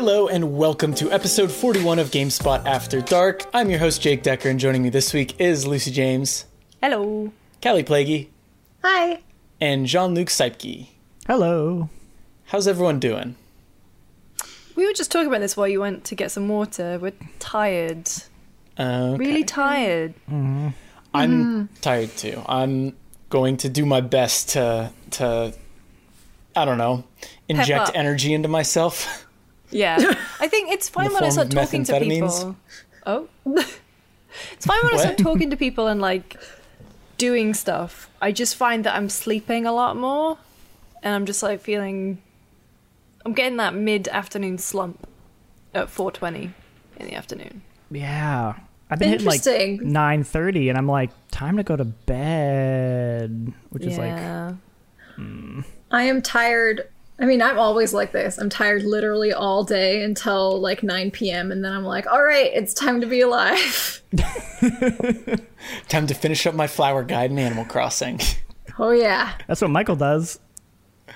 Hello and welcome to episode 41 of GameSpot After Dark. I'm your host, Jake Decker, and joining me this week is Lucy James. Hello. Callie Plaguey. Hi. And Jean-Luc Seipke. Hello. How's everyone doing? We were just talking about this while you went to get some water. We're tired. Okay. Really tired. Mm-hmm. I'm tired too. I'm going to do my best to I don't know, inject energy into myself. Yeah, I think it's fine when I start talking to people. Oh, it's fine when I start talking to people and like doing stuff. I just find that I'm sleeping a lot more, and I'm just like feeling. I'm getting that mid-afternoon slump at 4:20 in the afternoon. Yeah, I've been hitting like 9:30, and I'm like, time to go to bed, which is like. I am tired. I mean, I'm always like this. I'm tired literally all day until like 9 p.m. And then I'm like, all right, it's time to be alive. Time to finish up my flower guide in Animal Crossing. Oh, yeah. That's what Michael does.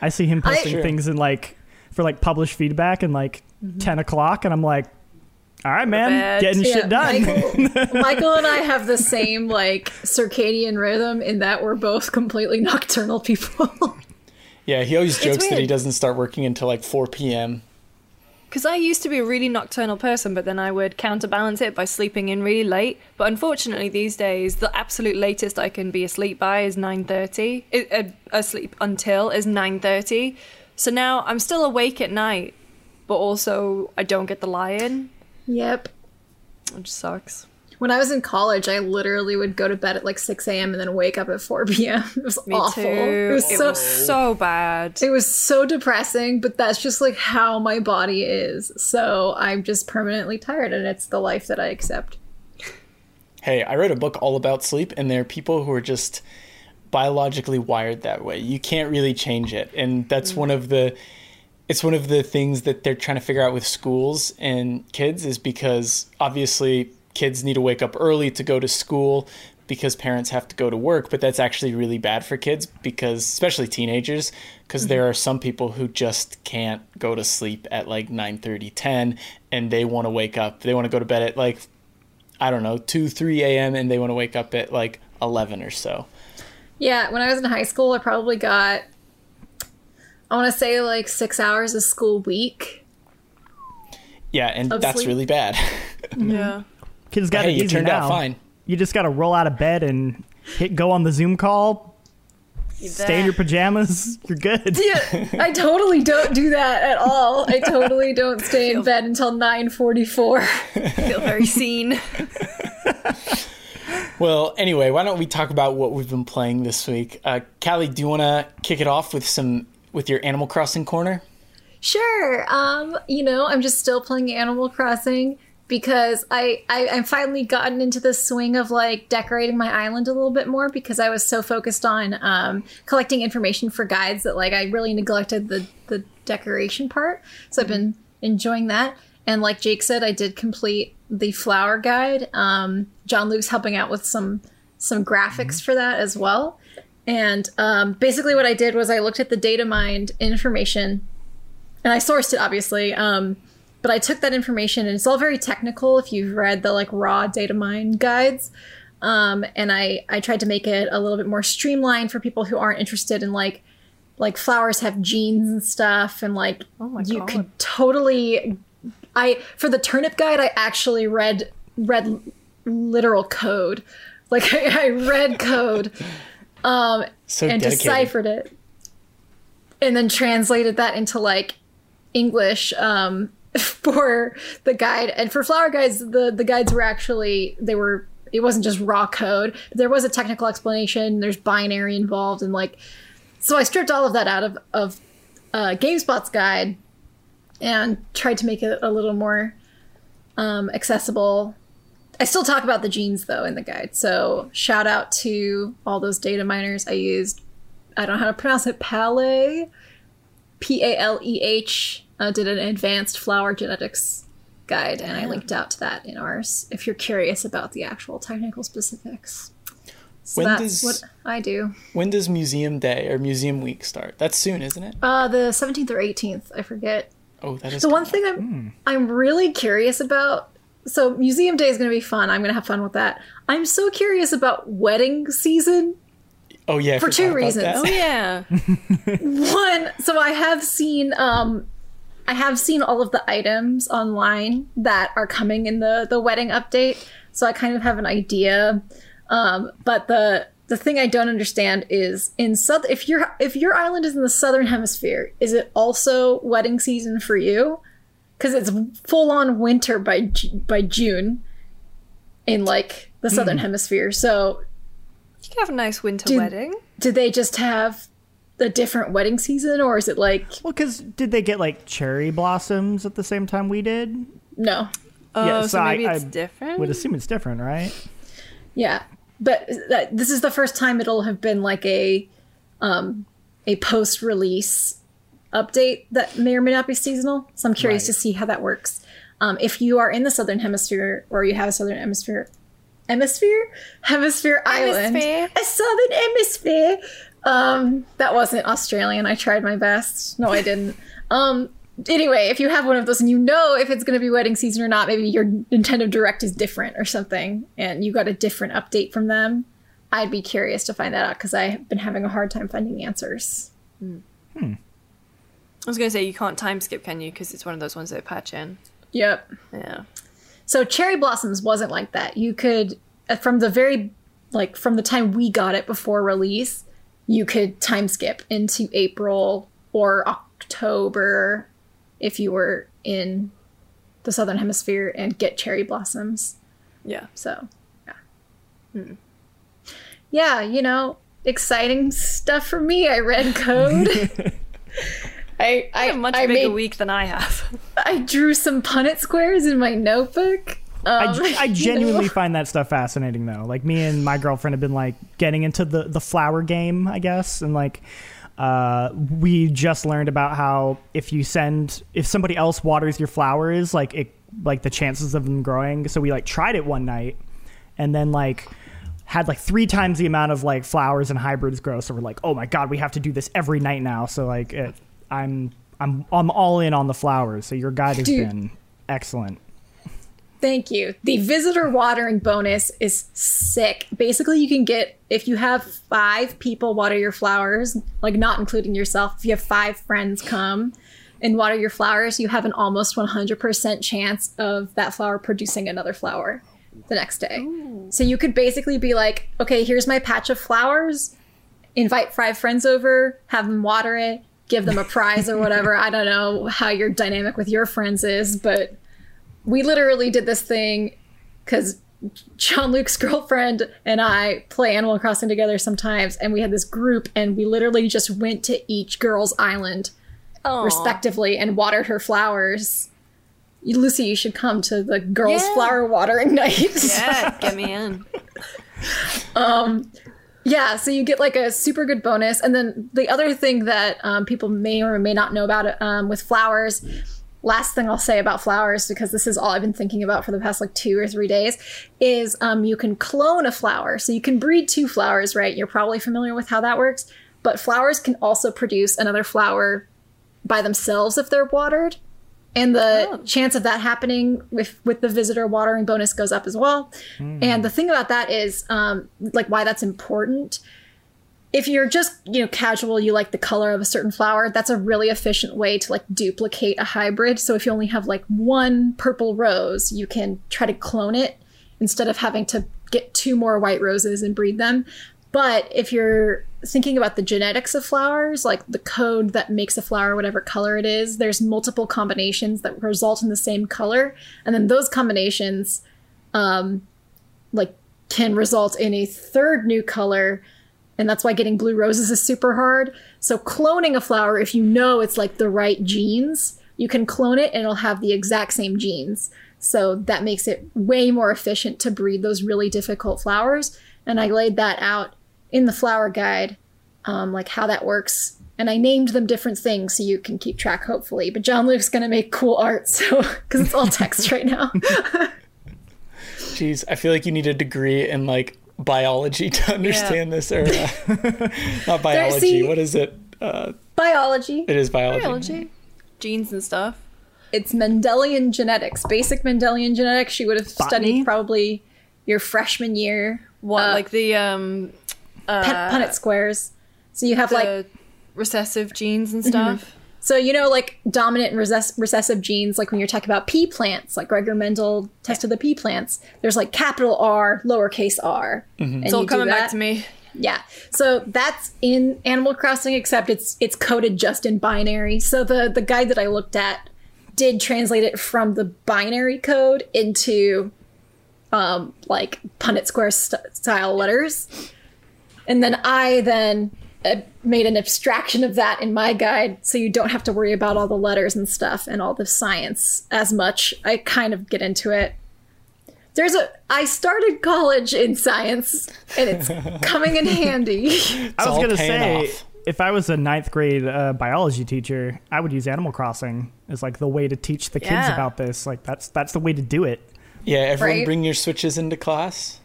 I see him posting things in like for like published feedback and like 10 o'clock. And I'm like, all right, man, getting shit done. Michael and I have the same like circadian rhythm in that we're both completely nocturnal people. Yeah, he always jokes that he doesn't start working until like 4 p.m. Because I used to be a really nocturnal person, but then I would counterbalance it by sleeping in really late. But unfortunately, these days, the absolute latest I can be asleep by is 9:30. Asleep until is 9:30. So now I'm still awake at night, but also I don't get the lie in. Yep. Which sucks. When I was in college, I literally would go to bed at like 6 a.m. and then wake up at 4 p.m. It was awful. Too. It was so bad. It was so depressing, but that's just like how my body is. So I'm just permanently tired, and it's the life that I accept. Hey, I wrote a book all about sleep, and there are people who are just biologically wired that way. You can't really change it. And that's one of the things that they're trying to figure out with schools and kids is because obviously kids need to wake up early to go to school because parents have to go to work, but that's actually really bad for kids, because especially teenagers, because there are some people who just can't go to sleep at like 9:30, 10, and they want to wake up. They want to go to bed at like, I don't know, 2-3 a.m. and they want to wake up at like 11 or so. Yeah, when I was in high school, I probably got, I want to say like 6 hours a school week. Yeah, and that's sleep. Really bad. Yeah. Kids got it easy. You turned out fine. You just got to roll out of bed and hit go on the Zoom call. Stay in your pajamas. You're good. Yeah, I totally don't do that at all. I totally don't stay in bed until 9:44. I feel very seen. Well, anyway, why don't we talk about what we've been playing this week? Callie, do you want to kick it off with your Animal Crossing corner? Sure. I'm just still playing Animal Crossing. Because I've finally gotten into the swing of like decorating my island a little bit more, because I was so focused on collecting information for guides that like I really neglected the decoration part. So I've been enjoying that. And like Jake said, I did complete the flower guide. Jean-Luc's helping out with some graphics for that as well. And basically what I did was I looked at the data mined information, and I sourced it, obviously. But I took that information, and it's all very technical if you've read the like raw data mine guides. And I tried to make it a little bit more streamlined for people who aren't interested in like flowers have genes and stuff. And like, you could totally, for the turnip guide, I actually read literal code. Like I read code and deciphered it, and then translated that into like English, for the guide. And for flower guides, the guides were actually, it wasn't just raw code. There was a technical explanation. There's binary involved. And like, so I stripped all of that out of GameSpot's guide and tried to make it a little more accessible. I still talk about the genes though in the guide. So shout out to all those data miners I used. I don't know how to pronounce it. Pale, P-A-L-E-H. Did an advanced flower genetics guide, and I linked out to that in ours if you're curious about the actual technical specifics. So that's what I do. When does Museum Day or Museum Week start? That's soon, isn't it? The 17th or 18th, I forget. Oh, that is the one thing I'm really curious about. So Museum Day is going to be fun. I'm going to have fun with that. I'm so curious about wedding season. Oh, yeah. For two reasons. Oh, yeah. One, so I have seen all of the items online that are coming in the wedding update. So I kind of have an idea. But the thing I don't understand is if your island is in the southern hemisphere, is it also wedding season for you? Because it's full on winter by June in like the southern hemisphere. So you can have a nice winter wedding. Did they just have a different wedding season, or is it like? Well, because did they get like cherry blossoms at the same time we did? No. Oh, yeah, so maybe it's different. Would assume it's different, right? Yeah, but this is the first time it'll have been like a post-release update that may or may not be seasonal. So I'm curious to see how that works. If you are in the southern hemisphere, or you have a southern hemisphere island, a southern hemisphere. That wasn't Australian. I tried my best. No, I didn't. Anyway, if you have one of those and you know if it's going to be wedding season or not, maybe your Nintendo Direct is different or something, and you got a different update from them. I'd be curious to find that out, because I've been having a hard time finding answers. I was going to say, you can't time skip, can you? Because it's one of those ones that patch in. Yep. Yeah. So Cherry Blossoms wasn't like that. You could, from the time we got it before release, you could time skip into April or October if you were in the southern hemisphere and get cherry blossoms. Yeah. So, yeah. Yeah, exciting stuff for me. I read code. I have a much bigger week than I have. I drew some Punnett squares in my notebook. I genuinely find that stuff fascinating, though. Like, me and my girlfriend have been like getting into the flower game, I guess, and like we just learned about how if somebody else waters your flowers, like the chances of them growing. So we like tried it one night, and then like had like 3 times the amount of like flowers and hybrids grow. So we're like, oh my god, we have to do this every night now. So like I'm all in on the flowers. So your guide has been excellent. Thank you. The visitor watering bonus is sick. Basically, you can get, if you have 5 people water your flowers, like not including yourself, if you have 5 friends come and water your flowers, you have an almost 100% chance of that flower producing another flower the next day. Ooh. So you could basically be like, okay, here's my patch of flowers. Invite 5 friends over, have them water it, give them a prize or whatever. I don't know how your dynamic with your friends is, but we literally did this thing because Jean-Luc's girlfriend and I play Animal Crossing together sometimes, and we had this group, and we literally just went to each girl's island, aww, respectively, and watered her flowers. Lucy, you should come to the girls' flower watering night. Yeah, get me in. Yeah, so you get like a super good bonus. And then the other thing that people may or may not know about with flowers, last thing I'll say about flowers, because this is all I've been thinking about for the past like 2 or 3 days, is you can clone a flower. So you can breed 2 flowers, right? You're probably familiar with how that works. But flowers can also produce another flower by themselves if they're watered. And the chance of that happening with the visitor watering bonus goes up as well. And the thing about that is, why that's important. If you're just, casual, you like the color of a certain flower, that's a really efficient way to, like, duplicate a hybrid. So if you only have, like, 1 purple rose, you can try to clone it instead of having to get 2 more white roses and breed them. But if you're thinking about the genetics of flowers, like the code that makes a flower whatever color it is, there's multiple combinations that result in the same color. And then those combinations, can result in a 3rd new color. And that's why getting blue roses is super hard. So cloning a flower, if you know it's like the right genes, you can clone it and it'll have the exact same genes. So that makes it way more efficient to breed those really difficult flowers. And I laid that out in the flower guide, how that works. And I named them different things so you can keep track, hopefully. But Jean-Luc's going to make cool art, because it's all text right now. Jeez, I feel like you need a degree in biology to understand this, or not biology, what is it? Biology. It is biology. Genes and stuff. It's Mendelian genetics, basic Mendelian genetics. She would have studied probably your freshman year. What, like the Punnett squares? So you have like recessive genes and stuff. Mm-hmm. So, you know, like dominant and recessive genes, like when you're talking about pea plants, like Gregor Mendel tested the pea plants, there's like capital R, lowercase r. Mm-hmm. And it's all coming back to me. Yeah. So that's in Animal Crossing, except it's coded just in binary. So the guide that I looked at did translate it from the binary code into like Punnett square style letters. And then I made an abstraction of that in my guide, so you don't have to worry about all the letters and stuff and all the science as much. I kind of get into it. I started college in science, and it's coming in handy. I was going to say, if I was a ninth grade biology teacher, I would use Animal Crossing as like the way to teach the kids about this. Like that's the way to do it. Yeah, everyone bring your Switches into class.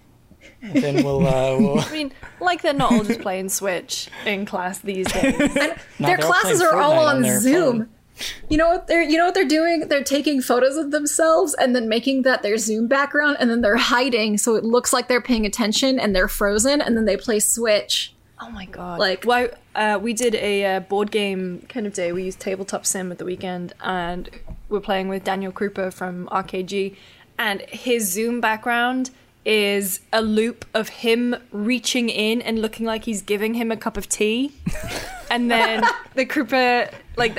Then we'll... I mean, like they're not all just playing Switch in class these days. Their classes are all on Zoom. Phone. You know what they're doing? They're taking photos of themselves and then making that their Zoom background, and then they're hiding so it looks like they're paying attention and they're frozen, and then they play Switch. Oh my god! Like, we did a board game kind of day. We used Tabletop Sim at the weekend, and we're playing with Daniel Krupa from RKG, and his Zoom background is a loop of him reaching in and looking like he's giving him a cup of tea. And then the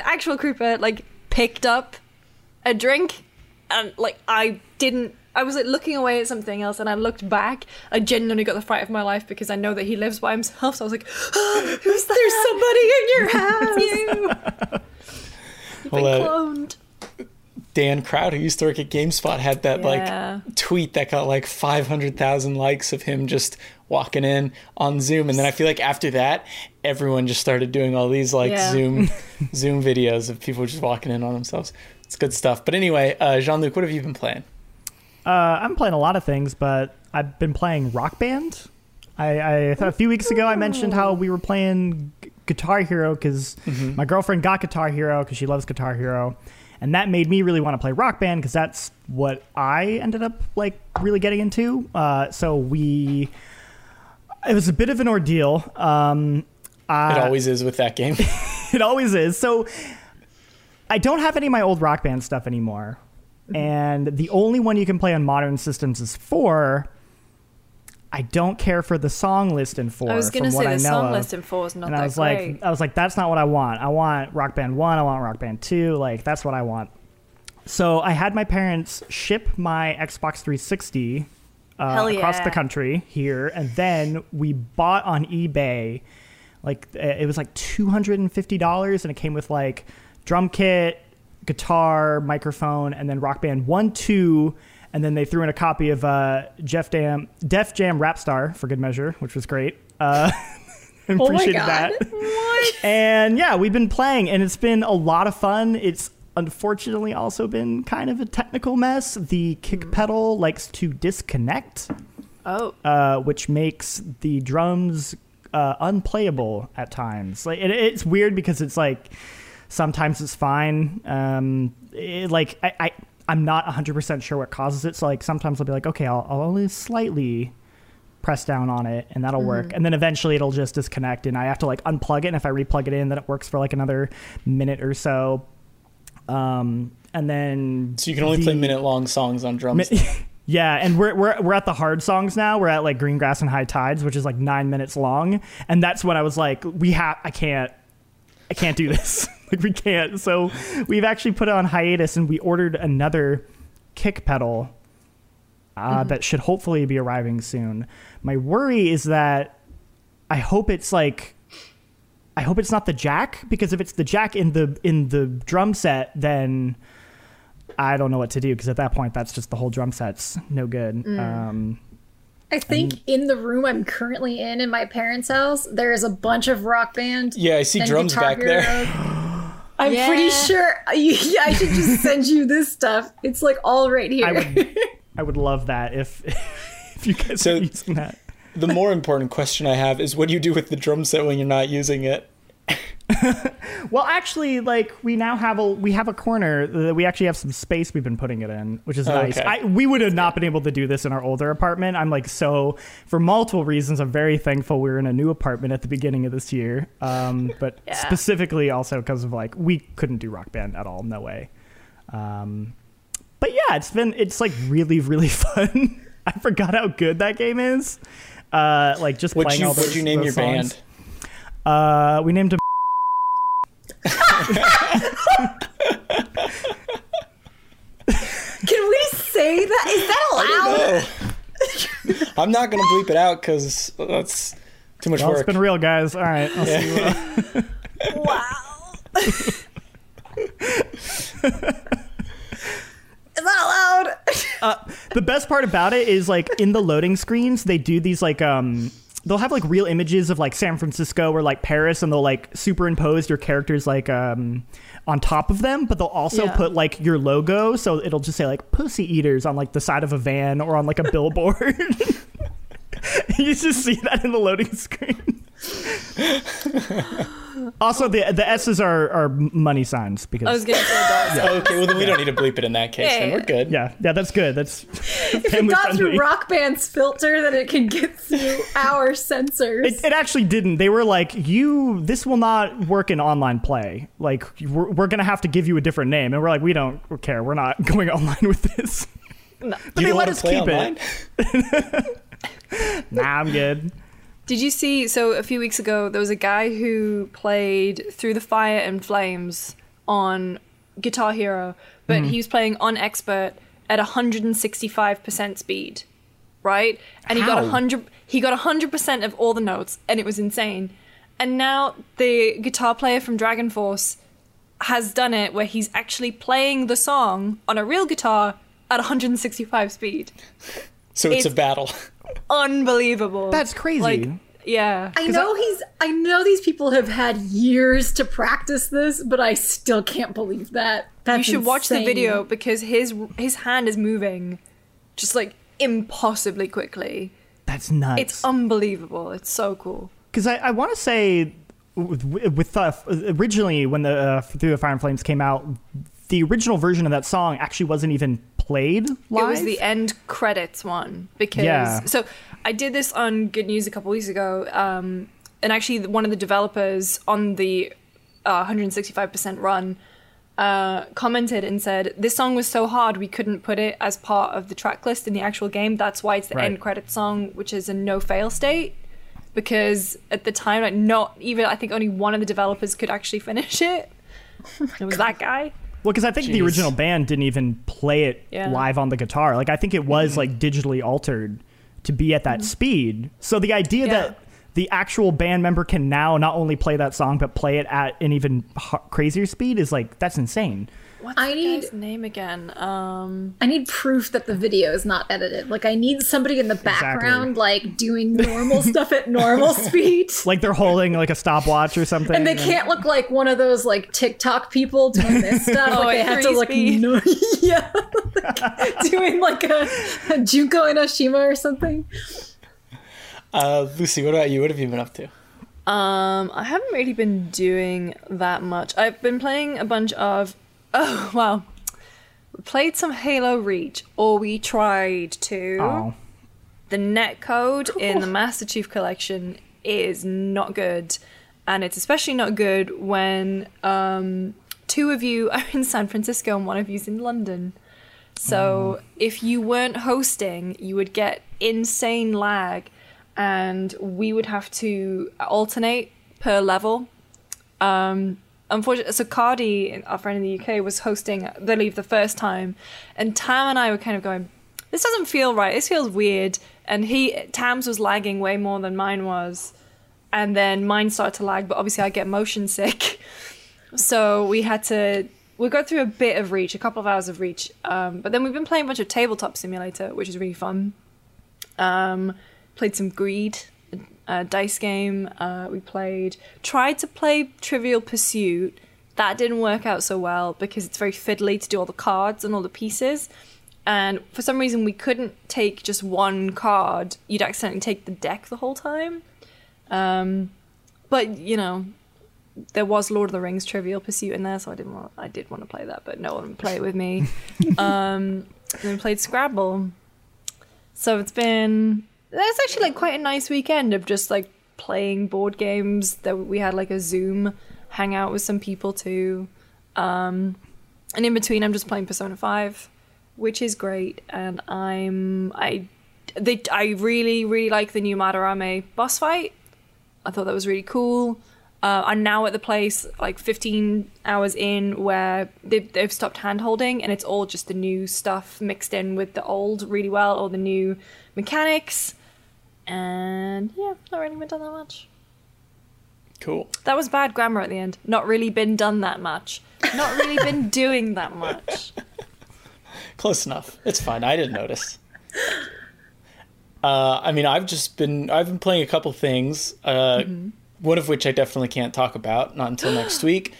actual Krupa, like, picked up a drink. And, like, I was, like, looking away at something else, and I looked back. I genuinely got the fright of my life because I know that he lives by himself. So I was like, who's that? There's somebody in your house. You've been cloned. Dan Crowd, who used to work at GameSpot, had that like tweet that got like 500,000 likes of him just walking in on Zoom, and then I feel like after that, everyone just started doing all these like Zoom videos of people just walking in on themselves. It's good stuff. But anyway, Jean-Luc, what have you been playing? I'm playing a lot of things, but I've been playing Rock Band. A few weeks ago I mentioned how we were playing Guitar Hero because my girlfriend got Guitar Hero because she loves Guitar Hero. And that made me really want to play Rock Band because that's what I ended up like really getting into. It was a bit of an ordeal. It always is with that game. It always is. So I don't have any of my old Rock Band stuff anymore. And the only one you can play on modern systems is 4. I don't care for the song list in 4. I was going to say the song list in 4 is not that great. I was like, that's not what I want. I want Rock Band 1. I want Rock Band 2. Like, that's what I want. So I had my parents ship my Xbox 360 across the country here. And then we bought on eBay. Like, it was like $250. And it came with like drum kit, guitar, microphone, and then Rock Band 1, 2. And then they threw in a copy of Def Jam Rap Star for good measure, which was great. I appreciated that. What? And yeah, we've been playing, and it's been a lot of fun. It's unfortunately also been kind of a technical mess. The kick pedal likes to disconnect, which makes the drums unplayable at times. Like, it's weird because it's like sometimes it's fine. I'm not 100% sure what causes it. So like sometimes I'll be like, okay, I'll only slightly press down on it and that'll work. And then eventually it'll just disconnect and I have to like unplug it. And if I replug it in, then it works for like another minute or so. And then... So you can only play minute long songs on drums. Yeah. And we're at the hard songs now. We're at like Green Grass and High Tides, which is like 9 minutes long. And that's when I was like, I can't do this. Like, we can't. So we've actually put it on hiatus, and we ordered another kick pedal that should hopefully be arriving soon. My worry is that I hope it's not the jack, because if it's the jack in the drum set, then I don't know what to do, because at that point that's just the whole drum set's no good. I think in the room I'm currently in my parents' house, there is a bunch of Rock Band. Yeah, I see drums back there. I'm pretty sure I should just send you this stuff. It's like all right here. I would love that if you guys are using that. The more important question I have is, what do you do with the drum set when you're not using it? Well, actually, like we have a corner that we actually have some space we've been putting it in, which is nice. Okay. We would have not been able to do this in our older apartment. I'm like, so for multiple reasons, I'm very thankful we're in a new apartment at the beginning of this year. But yeah. Specifically also because of like, we couldn't do Rock Band at all. No way. But yeah, it's like really, really fun. I forgot how good that game is. Like just what'd playing you, all those, what'd you name those your songs. Band? We named him. Can we say that? Is that allowed? I'm not gonna bleep it out because that's too much work. It's been real, guys. All right. I'll see you. Wow. It's not allowed. The best part about it is like in the loading screens, they do these like they'll have like real images of like San Francisco or like Paris, and they'll like superimpose your characters like on top of them, but they'll also put like your logo, so it'll just say like Pussy Eaters on like the side of a van or on like a billboard. You just see that in the loading screen. Also, the S's are money signs because I was getting so dogs. Yeah. Okay, well then we don't need to bleep it in that case. Then we're good. Yeah, that's good. That's if it got through Rock Band's filter, then it can get through our sensors. It actually didn't. They were like, this will not work in online play. Like we're gonna have to give you a different name, and we're like, we don't care. We're not going online with this. No. But they let us keep it. Nah, I'm good. Did you see, so a few weeks ago, there was a guy who played Through the Fire and Flames on Guitar Hero, but he was playing on Expert at 165% speed, right? And he got 100% of all the notes, and it was insane. And now the guitar player from Dragon Force has done it where he's actually playing the song on a real guitar at 165 speed. So it's a battle. Unbelievable. That's crazy. Like, yeah. I know these people have had years to practice this, but I still can't believe that. That's You should insane. Watch the video because his hand is moving just like impossibly quickly. That's nuts. It's unbelievable. It's so cool. Because I want to say with originally when the Through the Fire and Flames came out, the original version of that song actually wasn't even played live. It was the end credits one because so I did this on Good News a couple weeks ago, and actually one of the developers on the 165% run commented and said this song was so hard we couldn't put it as part of the track list in the actual game. That's why it's the end credits song, which is a no fail state, because at the time I think only one of the developers could actually finish it. It was that guy. Well, because I think the original band didn't even play it live on the guitar. Like, I think it was, like, digitally altered to be at that speed. So the idea that the actual band member can now not only play that song, but play it at an even crazier speed is, like, that's insane. What's the guy's name again? I need proof that the video is not edited. Like, I need somebody in the background, like, doing normal stuff at normal speed. Like, they're holding, like, a stopwatch or something. And they can't look like one of those, like, TikTok people doing this stuff. Oh, like, they have to, like, doing, like, a Junko Inoshima or something. Lucy, what about you? What have you been up to? I haven't really been doing that much. I've been playing a bunch of... Oh, well, we played some Halo Reach, or we tried to. Oh. The netcode in the Master Chief Collection is not good, and it's especially not good when two of you are in San Francisco and one of you's in London. So if you weren't hosting, you would get insane lag, and we would have to alternate per level. Unfortunately, so Cardi, our friend in the UK, was hosting The Leave the first time, and Tam and I were kind of going, this doesn't feel right, this feels weird, and Tam's was lagging way more than mine was, and then mine started to lag, but obviously I get motion sick, so we got through a bit of Reach, a couple of hours of Reach, but then we've been playing a bunch of Tabletop Simulator, which is really fun. Played some Greed, dice game. Tried to play Trivial Pursuit. That didn't work out so well because it's very fiddly to do all the cards and all the pieces, and for some reason we couldn't take just one card. You'd accidentally take the deck the whole time. But you know, there was Lord of the Rings Trivial Pursuit in there, so I did want to play that, but no one would play it with me. And then played Scrabble. So it's been... That's actually like quite a nice weekend of just like playing board games. That we had like a Zoom hangout with some people too. And in between, I'm just playing Persona 5, which is great. And I really, really like the new Madarame boss fight. I thought that was really cool. I'm now at the place like 15 hours in where they've stopped hand-holding, and it's all just the new stuff mixed in with the old really well, or the new mechanics. And yeah, not really been done that much. Cool. That was bad grammar at the end. Not really been done that much. Not really been doing that much. Close enough. It's fine. I didn't notice. I mean, I've been playing a couple things, one of which I definitely can't talk about, not until next week.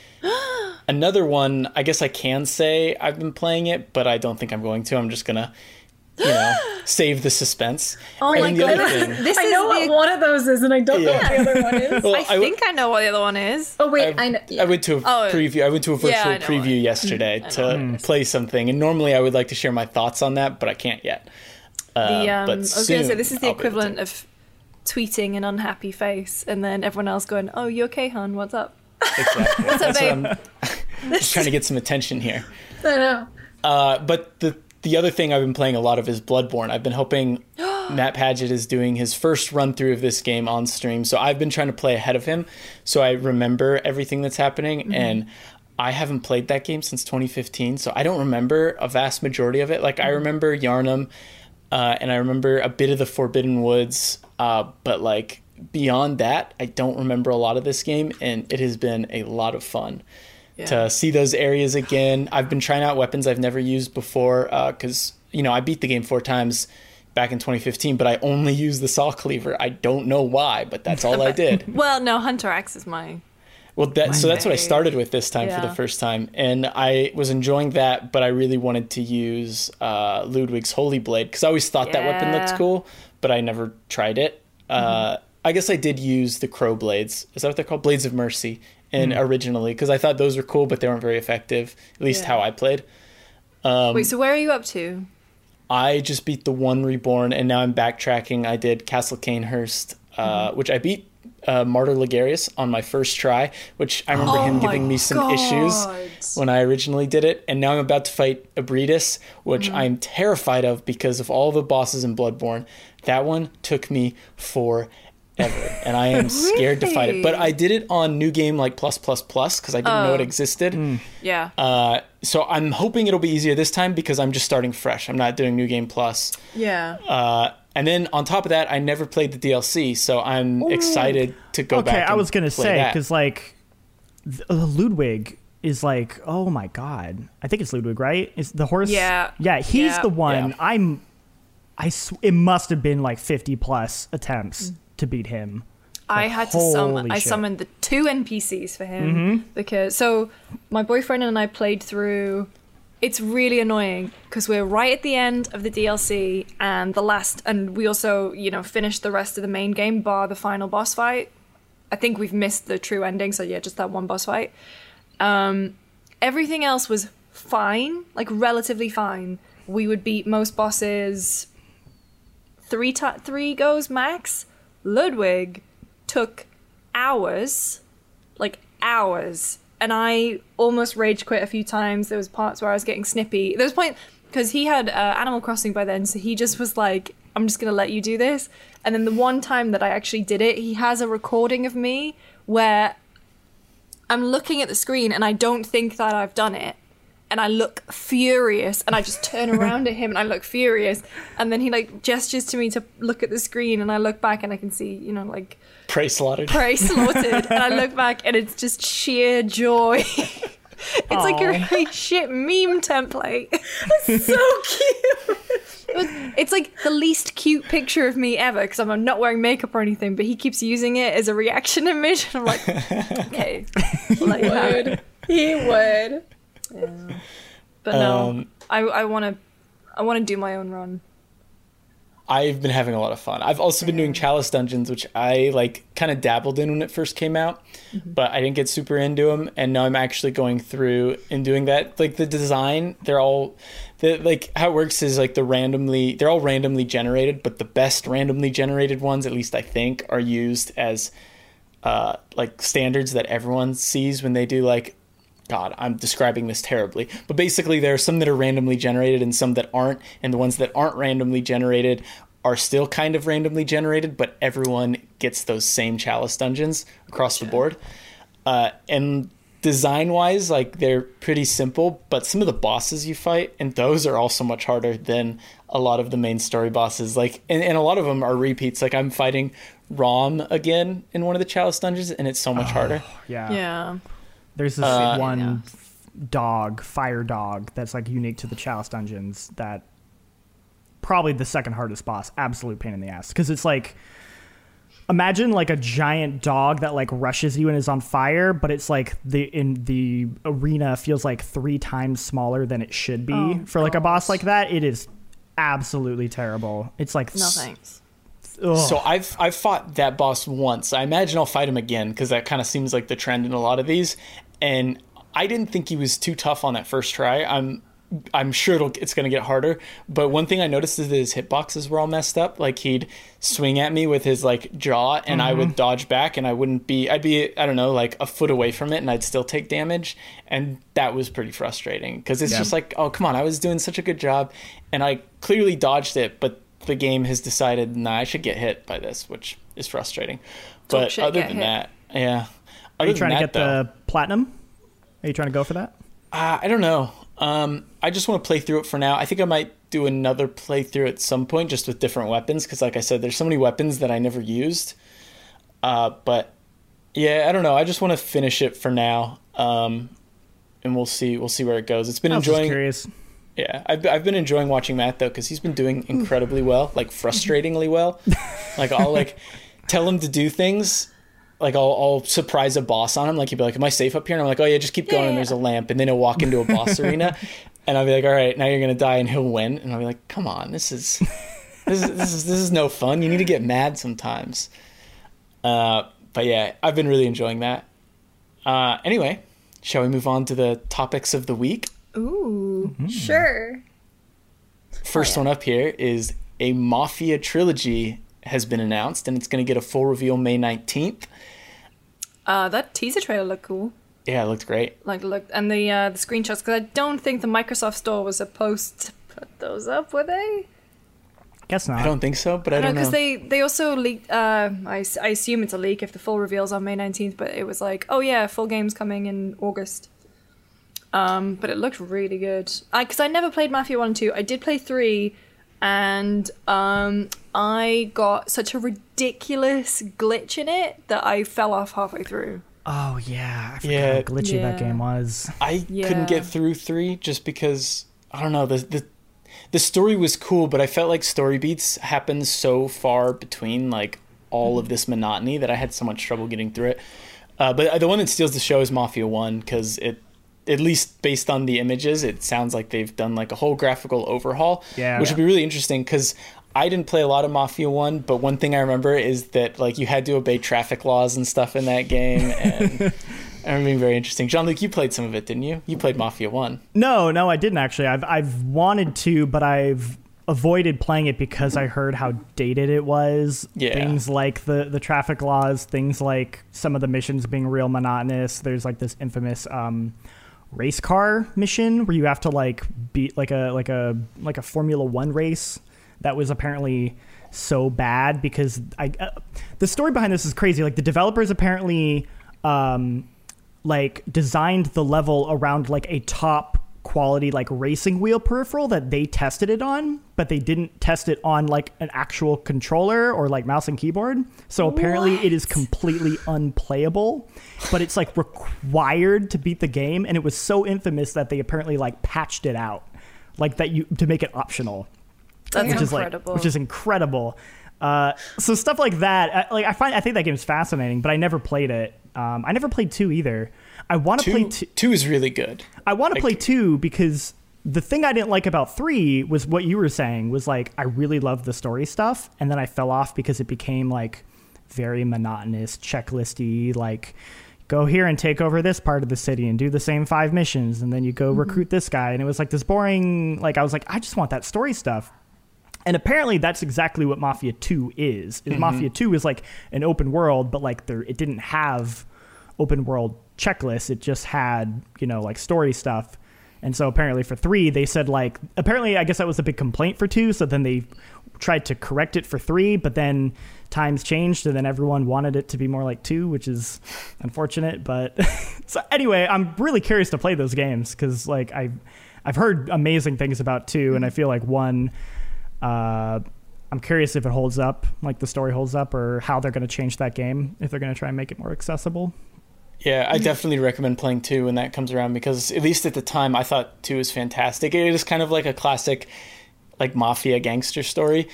Another one, I guess I can say I've been playing it, but I don't think I'm going to. I'm just going to, save the suspense. Oh, and my God. One of those is, and I don't know what the other one is. Well, I know what the other one is. Oh, wait. I know. Yeah. I went to a preview. I went to a virtual preview yesterday to play something, and normally I would like to share my thoughts on that, but I can't yet. But I was going to say, this is the equivalent of tweeting an unhappy face and then everyone else going, "Oh, you okay, hon? What's up?" Exactly. What's up, babe? I'm just trying to get some attention here. I know. But the other thing I've been playing a lot of is Bloodborne. I've been helping Matt Paget is doing his first run through of this game on stream, so I've been trying to play ahead of him so I remember everything that's happening. And I haven't played that game since 2015, so I don't remember a vast majority of it. Like I remember Yharnam. And I remember a bit of the Forbidden Woods, but like beyond that, I don't remember a lot of this game, and it has been a lot of fun to see those areas again. I've been trying out weapons I've never used before, because I beat the game 4 times back in 2015, but I only used the saw cleaver. I don't know why, but that's all I did. Well, no, Hunter Axe is my... Well, that's what I started with this time for the first time, and I was enjoying that, but I really wanted to use Ludwig's Holy Blade, because I always thought that weapon looked cool, but I never tried it. I guess I did use the Crow Blades. Is that what they're called? Blades of Mercy, and originally, because I thought those were cool, but they weren't very effective, at least how I played. Wait, so where are you up to? I just beat the one Reborn, and now I'm backtracking. I did Castle Canehurst, which I beat Martyr Ligarius on my first try, which I remember him giving me some issues when I originally did it, and now I'm about to fight Abredis, which I'm terrified of because of all the bosses in Bloodborne. That one took me forever, and I am really scared to fight it. But I did it on New Game like +++ because I didn't know it existed. So I'm hoping it'll be easier this time because I'm just starting fresh. I'm not doing New Game Plus. And then on top of that, I never played the DLC, so I'm excited to go back. I was going to say, because like Ludwig is like, oh my God, I think it's Ludwig, right? It's the horse. Yeah, he's the one. It must have been like 50+ attempts to beat him. Like, I summoned the 2 NPCs for him because my boyfriend and I played through. It's really annoying because we're right at the end of the DLC and we also, finished the rest of the main game bar the final boss fight. I think we've missed the true ending, so just that one boss fight. Everything else was fine, like relatively fine. We would beat most bosses 3 goes max. Ludwig took hours, and I almost rage quit a few times. There was parts where I was getting snippy. There was a point, because he had Animal Crossing by then, so he just was like, I'm just going to let you do this. And then the one time that I actually did it, he has a recording of me where I'm looking at the screen and I don't think that I've done it. And I look furious, and I just turn around at him and I look furious. And then he gestures to me to look at the screen, and I look back and I can see, Prey slaughtered. And I look back and it's just sheer joy. It's like a really shit meme template. It's so cute. It's like the least cute picture of me ever because I'm not wearing makeup or anything, but he keeps using it as a reaction image. And I'm like, okay. He would. Yeah. But no, I want to do my own run. I've been having a lot of fun. I've also been doing Chalice Dungeons, which I like kind of dabbled in when it first came out, but I didn't get super into them. And now I'm actually going through and doing that. Like the design, they're all the, like how it works is like the randomly, they're all randomly generated, but the best randomly generated ones, at least I think, are used as like standards that everyone sees when they do like, God, I'm describing this terribly, but basically there are some that are randomly generated and some that aren't, and the ones that aren't randomly generated are still kind of randomly generated, but everyone gets those same Chalice Dungeons across the board. And design-wise, like they're pretty simple, but some of the bosses you fight, and those are also much harder than a lot of the main story bosses. Like, and a lot of them are repeats. Like I'm fighting Rom again in one of the Chalice Dungeons, and it's so much harder. Yeah. There's this one dog, fire dog, that's like unique to the Chalice Dungeons. That probably the second hardest boss, absolute pain in the ass, because it's like, imagine like a giant dog that like rushes you and is on fire, but it's like the in the arena feels like 3 times smaller than it should be like a boss like that. It is absolutely terrible. It's like no thanks. So I've fought that boss once. I imagine I'll fight him again because that kind of seems like the trend in a lot of these. And I didn't think he was too tough on that first try. I'm sure it's going to get harder. But one thing I noticed is that his hitboxes were all messed up. Like he'd swing at me with his like jaw, and I would dodge back, and I'd be I don't know, like a foot away from it, and I'd still take damage. And that was pretty frustrating because it's just like, oh come on, I was doing such a good job, and I clearly dodged it, but the game has decided, nah, I should get hit by this, which is frustrating. But other than that, Are you trying to get the platinum? Are you trying to go for that? I don't know. I just want to play through it for now. I think I might do another playthrough at some point, just with different weapons, because like I said, there's so many weapons that I never used. But yeah, I don't know. I just want to finish it for now, and we'll see where it goes. It's been enjoying. I was just curious. Yeah, I've been enjoying watching Matt though, because he's been doing incredibly well, like frustratingly well. Like I'll like tell him to do things, like I'll surprise a boss on him. Like he'd be like, "Am I safe up here?" And I'm like, "Oh yeah, just keep going." And there's a lamp, and then he'll walk into a boss arena, and I'll be like, "All right, now you're gonna die," and he'll win. And I'll be like, "Come on, this is no fun. You need to get mad sometimes." But yeah, I've been really enjoying that. Anyway, shall we move on to the topics of the week? Ooh, sure. First one up here is a Mafia trilogy has been announced, and it's going to get a full reveal May 19th. That teaser trailer looked cool. Yeah, it looked great. And the screenshots, because I don't think the Microsoft Store was supposed to put those up, were they? Guess not. I don't think so, but I don't know. Because they also leaked, I assume it's a leak if the full reveal's on May 19th, but it was like, oh yeah, full game's coming in August. But it looked really good. Because I never played Mafia 1 and 2. I did play 3, and I got such a ridiculous glitch in it that I fell off halfway through. Oh, yeah. I forgot how glitchy that game was. I couldn't get through 3 just because, I don't know, the story was cool, but I felt like story beats happened so far between like all of this monotony that I had so much trouble getting through it. But the one that steals the show is Mafia 1, because it, at least based on the images, it sounds like they've done like a whole graphical overhaul, which would be really interesting, because I didn't play a lot of Mafia 1, but one thing I remember is that like you had to obey traffic laws and stuff in that game, and I remember being very interesting. Jean-Luc, you played some of it, didn't you? You played Mafia 1. No, I didn't actually. I've wanted to, but I've avoided playing it because I heard how dated it was. Yeah. Things like the traffic laws, things like some of the missions being real monotonous. There's like this infamous race car mission where you have to like beat like a Formula 1 race that was apparently so bad because the story behind this is crazy. Like the developers apparently like designed the level around like a top quality like racing wheel peripheral that they tested it on, but they didn't test it on like an actual controller or like mouse and keyboard. So apparently it is completely unplayable, but it's like required to beat the game, and it was so infamous that they apparently like patched it out like that you to make it optional. That's incredible. So stuff like that, I think that game is fascinating, but I never played it. I never played 2 either. I want to play 2. 2 is really good. I want to play 2 because The thing I didn't like about 3 was what you were saying, was like, I really loved the story stuff, and then I fell off because it became like very monotonous, checklisty, like go here and take over this part of the city and do the same 5 missions, and then you go recruit this guy, and it was like this boring, like I was like, I just want that story stuff. And apparently that's exactly what Mafia 2 is. Mafia 2 is like an open world, but like there, it didn't have open world checklists. It just had, you know, like story stuff. And so apparently for 3, they said like, apparently I guess that was a big complaint for 2. So then they tried to correct it for 3, but then times changed and then everyone wanted it to be more like 2, which is unfortunate. But so anyway, I'm really curious to play those games because like I've heard amazing things about 2, and I feel like 1... I'm curious if it holds up, like the story holds up, or how they're going to change that game, if they're going to try and make it more accessible. Yeah, I definitely recommend playing 2 when that comes around, because at least at the time I thought 2 was fantastic. It is kind of like a classic like mafia gangster story.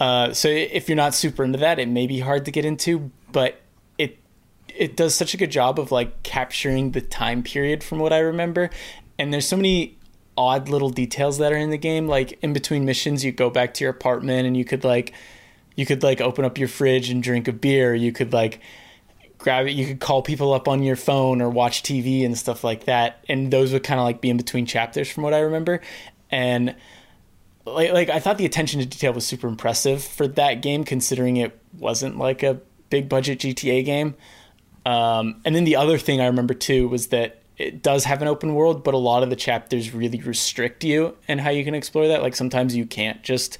So if you're not super into that, it may be hard to get into, but it does such a good job of like capturing the time period from what I remember. And there's so many odd little details that are in the game, like in between missions you go back to your apartment and you could open up your fridge and drink a beer, you could like grab it, you could call people up on your phone or watch TV and stuff like that, and those would kind of like be in between chapters from what I remember. And like I thought the attention to detail was super impressive for that game, considering it wasn't like a big budget GTA game. And then the other thing I remember too was that it does have an open world, but a lot of the chapters really restrict you and how you can explore that. Like sometimes you can't just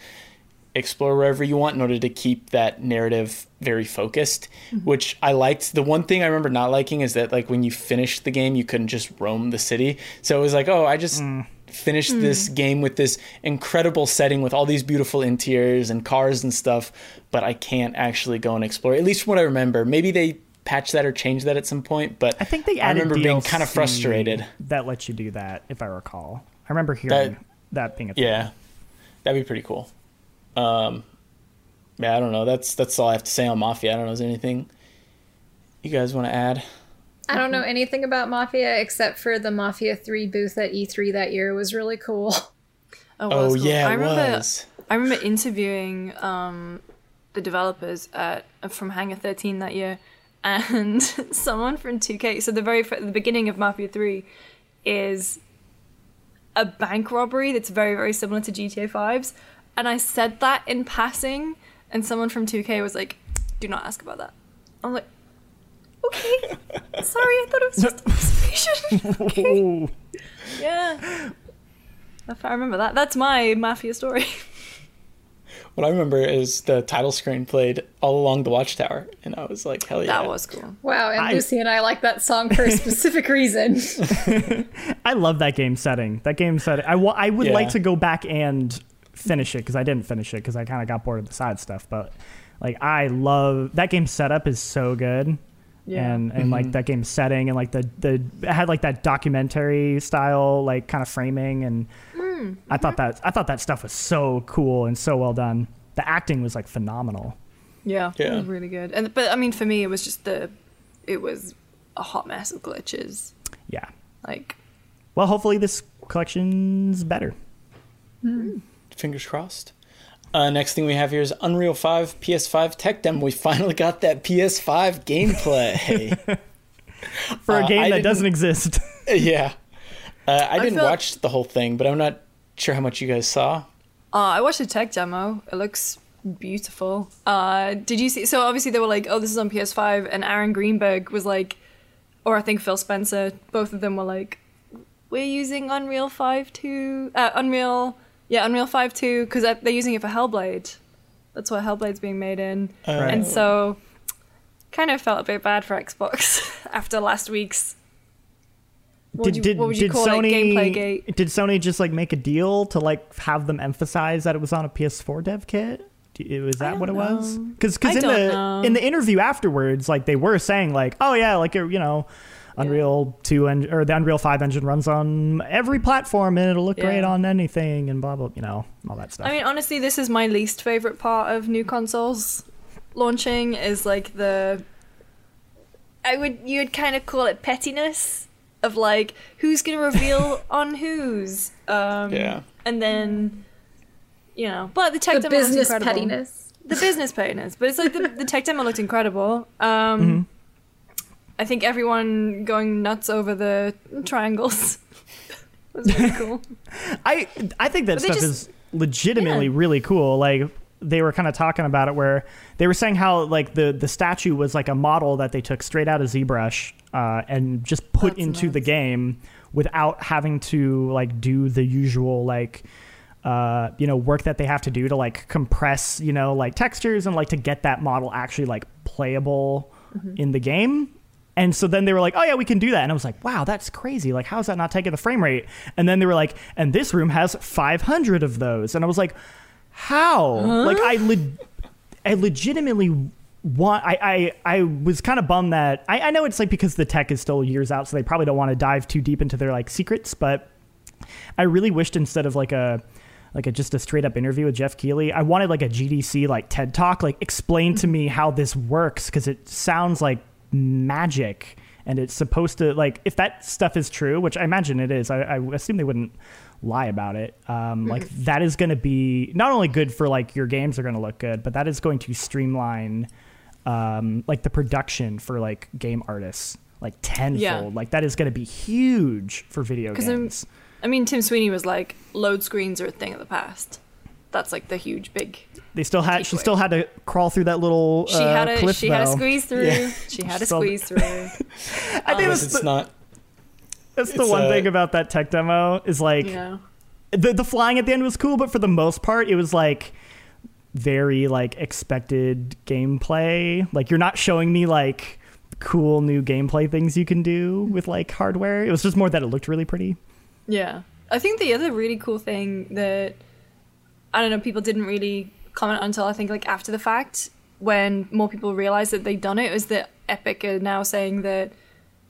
explore wherever you want in order to keep that narrative very focused, which I liked. The one thing I remember not liking is that like when you finished the game, you couldn't just roam the city. So it was like, oh, I just finished this game with this incredible setting with all these beautiful interiors and cars and stuff, but I can't actually go and explore, at least from what I remember. Maybe they patch that or change that at some point, but I think they added, I remember DLC being kind of frustrated that lets you do that, if I recall. I remember hearing that being a thing. Yeah, that'd be pretty cool. Yeah, I don't know, that's all I have to say on Mafia. I don't know, is there anything you guys want to add? I don't know anything about Mafia except for the Mafia 3 booth at E3 that year was really cool. Oh, yeah, I remember interviewing the developers from Hangar 13 that year. And someone from 2K, so the beginning of Mafia 3 is a bank robbery that's very, very similar to GTA 5's. And I said that in passing, and someone from 2K was like, do not ask about that. I'm like, okay. Sorry, I thought it was just an observation. Okay. Yeah. If I remember that. That's my Mafia story. What I remember is the title screen played all along the Watchtower, and I was like, hell yeah. That was cool. Wow, and Lucy and I like that song for a specific reason. I love that game setting. I would like to go back and finish it, because I didn't finish it, because I kind of got bored of the side stuff. But like, I love... That game setup is so good. Yeah. And like, that game setting, and like, it had like that documentary style, like, kind of framing, and... I thought that stuff was so cool and so well done. The acting was like phenomenal. Yeah. It was really good. And but I mean, for me, it was just it was a hot mess of glitches. Yeah. Like, well, hopefully this collection's better. Fingers crossed. Next thing we have here is Unreal 5 PS5 tech demo. We finally got that PS5 gameplay for a game that doesn't exist. Yeah. I didn't watch the whole thing, but I'm not sure how much you guys saw. I watched the tech demo. It looks beautiful. Did you see? So obviously they were like, oh, this is on PS5. And Aaron Greenberg was like, or I think Phil Spencer, both of them were like, we're using Unreal 5 2, because they're using it for Hellblade. That's what Hellblade's being made in. And so kind of felt a bit bad for Xbox after last week's. Did Sony just like make a deal to like have them emphasize that it was on a PS4 dev kit? Was that what it was? Because in the interview afterwards, like they were saying like, oh yeah, like you know, Unreal 2 or the Unreal 5 engine runs on every platform and it'll look great on anything and blah blah, you know, all that stuff. I mean, honestly, this is my least favorite part of new consoles launching, is like you would kind of call it pettiness of like who's gonna reveal on who's. Yeah. And then, you know, but the tech demo looked incredible. The business pettiness, but it's like the tech demo looked incredible. Mm-hmm. I think everyone going nuts over the triangles was really cool. I think that stuff is legitimately really cool. Like, they were kind of talking about it where they were saying how like the statue was like a model that they took straight out of ZBrush and just put into the game without having to like do the usual like you know, work that they have to do to like compress, you know, like textures and like to get that model actually like playable mm-hmm. in the game. And so then they were like, oh yeah, we can do that. And I was like, wow, that's crazy. Like, how is that not taking the frame rate? And then they were like, and this room has 500 of those. And I was like, how? Huh? Like, I legitimately want, I was kind of bummed that, I know it's like because the tech is still years out, so they probably don't want to dive too deep into their like secrets, but I really wished instead of like a just a straight up interview with Jeff Keighley, I wanted like a GDC like TED Talk, like explain to me how this works, because it sounds like magic and it's supposed to, like, if that stuff is true, which I imagine it is, I assume they wouldn't lie about it, like that is going to be not only good for like your games are going to look good, but that is going to streamline like the production for like game artists like tenfold. Like that is going to be huge for video games. I mean, Tim Sweeney was like, load screens are a thing of the past. That's like the huge big. She still had to crawl through that little. She had to squeeze through. Yeah. She had to squeeze through. I think that's the one thing about that tech demo is like, the flying at the end was cool, but for the most part, it was like very like expected gameplay. Like, you're not showing me like cool new gameplay things you can do with like hardware. It was just more that it looked really pretty. Yeah, I think the other really cool thing that, I don't know, people didn't really comment until I think like after the fact, when more people realized that they'd done it, is that Epic are now saying that,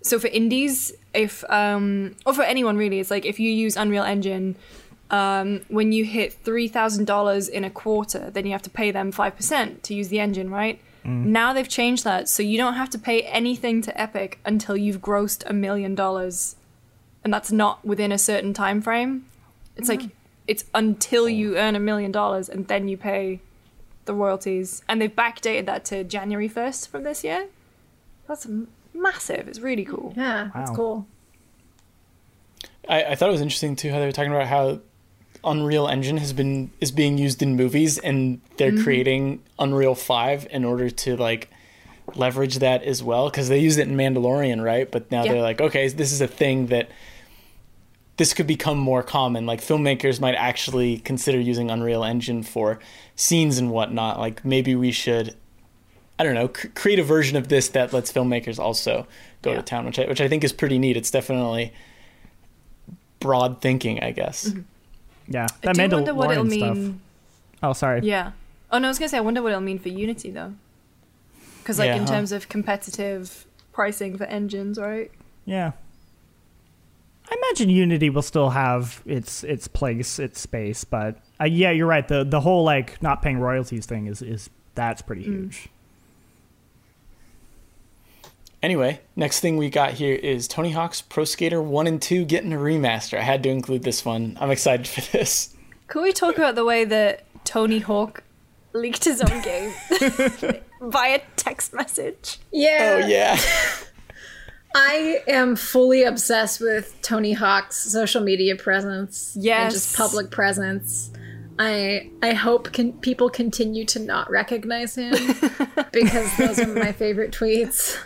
so for indies, if or for anyone really, it's like if you use Unreal Engine, when you hit $3,000 in a quarter, then you have to pay them 5% to use the engine, right? Now they've changed that, so you don't have to pay anything to Epic until you've grossed $1 million, and that's not within a certain time frame. It's like, it's until you earn $1 million and then you pay the royalties. And they've backdated that to January 1st from this year. That's massive. It's really cool. Yeah, that's cool. I thought it was interesting, too, how they were talking about how Unreal Engine is being used in movies, and they're creating Unreal 5 in order to, like, leverage that as well. Because they used it in Mandalorian, right? But now they're like, okay, this is a thing that... this could become more common. Like, filmmakers might actually consider using Unreal Engine for scenes and whatnot. Like, maybe we should, I don't know, create a version of this that lets filmmakers also go to town, which I think is pretty neat. It's definitely broad thinking, I guess. Yeah. That I wonder what it'll mean. Oh, sorry. Yeah. Oh, no, I was going to say, I wonder what it'll mean for Unity, though. Because, like, in terms of competitive pricing for engines, right? Yeah. I imagine Unity will still have its place, its space, but yeah, you're right. The whole like not paying royalties thing is that's pretty huge. Anyway, next thing we got here is Tony Hawk's Pro Skater 1 and 2 getting a remaster. I had to include this one. I'm excited for this. Can we talk about the way that Tony Hawk leaked his own game via text message? Yeah. Oh yeah. I am fully obsessed with Tony Hawk's social media presence and just public presence. I hope people continue to not recognize him because those are my favorite tweets.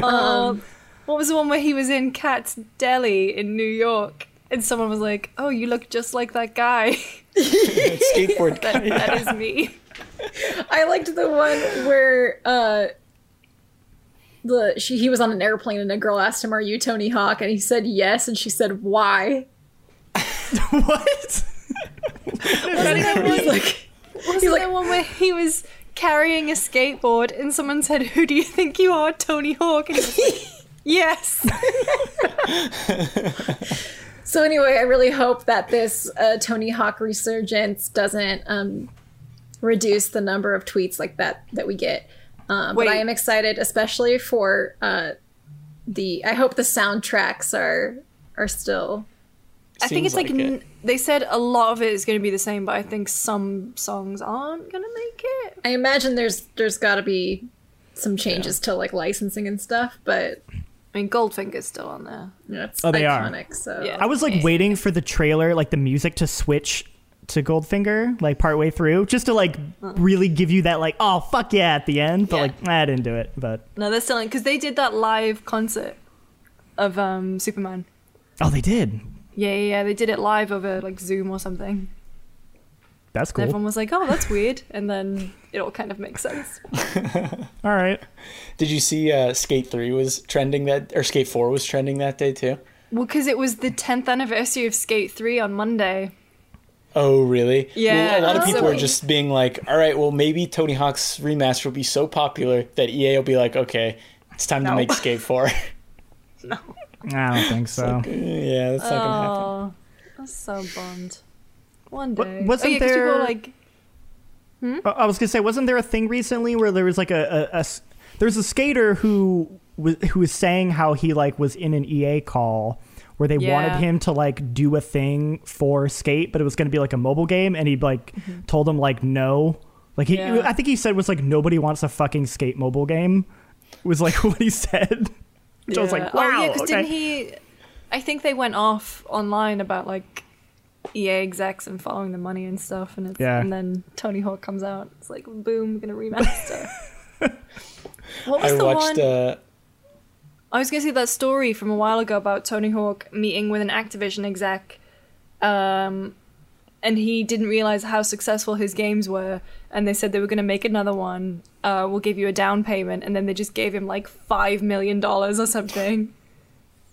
What was the one where he was in Cat's Deli in New York and someone was like, "Oh, you look just like that guy." Skateboard guy. That is me. I liked the one where... he was on an airplane and a girl asked him, "Are you Tony Hawk?" And he said yes, and she said, "Why?" What? Wasn't there one where he was carrying a skateboard and someone said, "Who do you think you are, Tony Hawk?" And he was like, "Yes." So anyway, I really hope that this Tony Hawk resurgence doesn't reduce the number of tweets like that we get. But I am excited, especially for I hope the soundtracks are still. I think it's like it. They said a lot of it is going to be the same, but I think some songs aren't going to make it. I imagine there's got to be some changes to like licensing and stuff, but I mean, Goldfinger's still on there. Yeah, it's iconic. They are. So yeah. I was like waiting for the trailer, like the music to switch to Goldfinger, like partway through, just to like really give you that like, oh fuck yeah, at the end. But like, I didn't do it. But no, they're still in because they did that live concert of Superman. Oh, they did. Yeah, they did it live over like Zoom or something. That's cool. And everyone was like, oh, that's weird. And then it all kind of makes sense. All right. Did you see Skate 3 was trending that, or Skate 4 was trending that day too? Well, because it was the 10th anniversary of Skate 3 on Monday. Oh, really? Yeah. Well, a lot of people are just being like, all right, well, maybe Tony Hawk's remaster will be so popular that EA will be like, okay, it's time to make Skate 4. No. I don't think so. Like, yeah, that's not gonna happen. That's so bummed. One day. I was gonna say, wasn't there a thing recently where there was like there's a skater who was saying how he like was in an EA call where they wanted him to like do a thing for Skate, but it was gonna be like a mobile game, and he like told them like no, like I think he said was like nobody wants a fucking Skate mobile game. Was like what he said. Which I was like, wow. Oh, yeah, because didn't he... I think they went off online about, like, EA execs and following the money and stuff. And, and then Tony Hawk comes out. It's like, boom, we're going to remaster. What was the one... I was going to say that story from a while ago about Tony Hawk meeting with an Activision exec. And he didn't realize how successful his games were. And they said they were going to make another one. We'll give you a down payment. And then they just gave him like $5 million or something.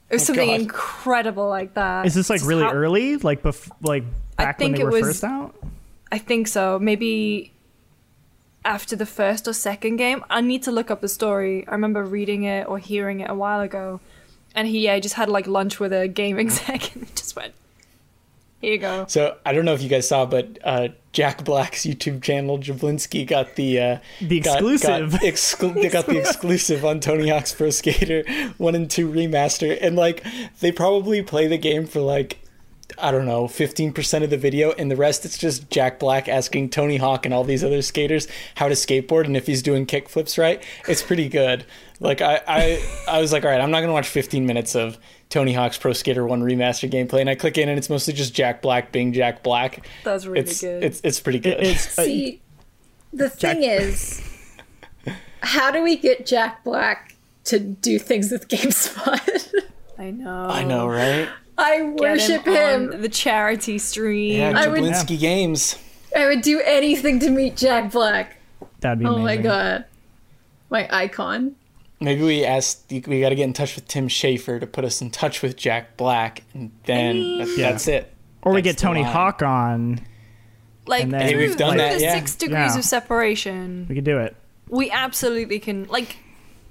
It was something incredible like that. Is this like really early? Like, back when they were first out? I think so. Maybe after the first or second game. I need to look up the story. I remember reading it or hearing it a while ago. And he just had like lunch with a game exec and just went, here you go. So I don't know if you guys saw, but Jack Black's YouTube channel, Jablinski, got the exclusive. They got the exclusive on Tony Hawk's Pro Skater 1 and 2 remaster. And like they probably play the game for like, I don't know, 15% of the video, and the rest it's just Jack Black asking Tony Hawk and all these other skaters how to skateboard and if he's doing kickflips right. It's pretty good. Like I was like, all right, I'm not gonna watch 15 minutes of Tony Hawk's Pro Skater 1 remaster gameplay, and I click in and it's mostly just Jack Black being Jack Black. That's really good. It's pretty good. See, the thing is, how do we get Jack Black to do things with GameSpot? I know, right? I worship him. The charity stream. Yeah, Jablinski Games. I would do anything to meet Jack Black. That'd be amazing. Oh my god, my icon. Maybe we got to get in touch with Tim Schafer to put us in touch with Jack Black, and then that's it. Or we get Tony Hawk on. Like, and then, we've done that. 6 degrees of separation. We could do it. We absolutely can. Like,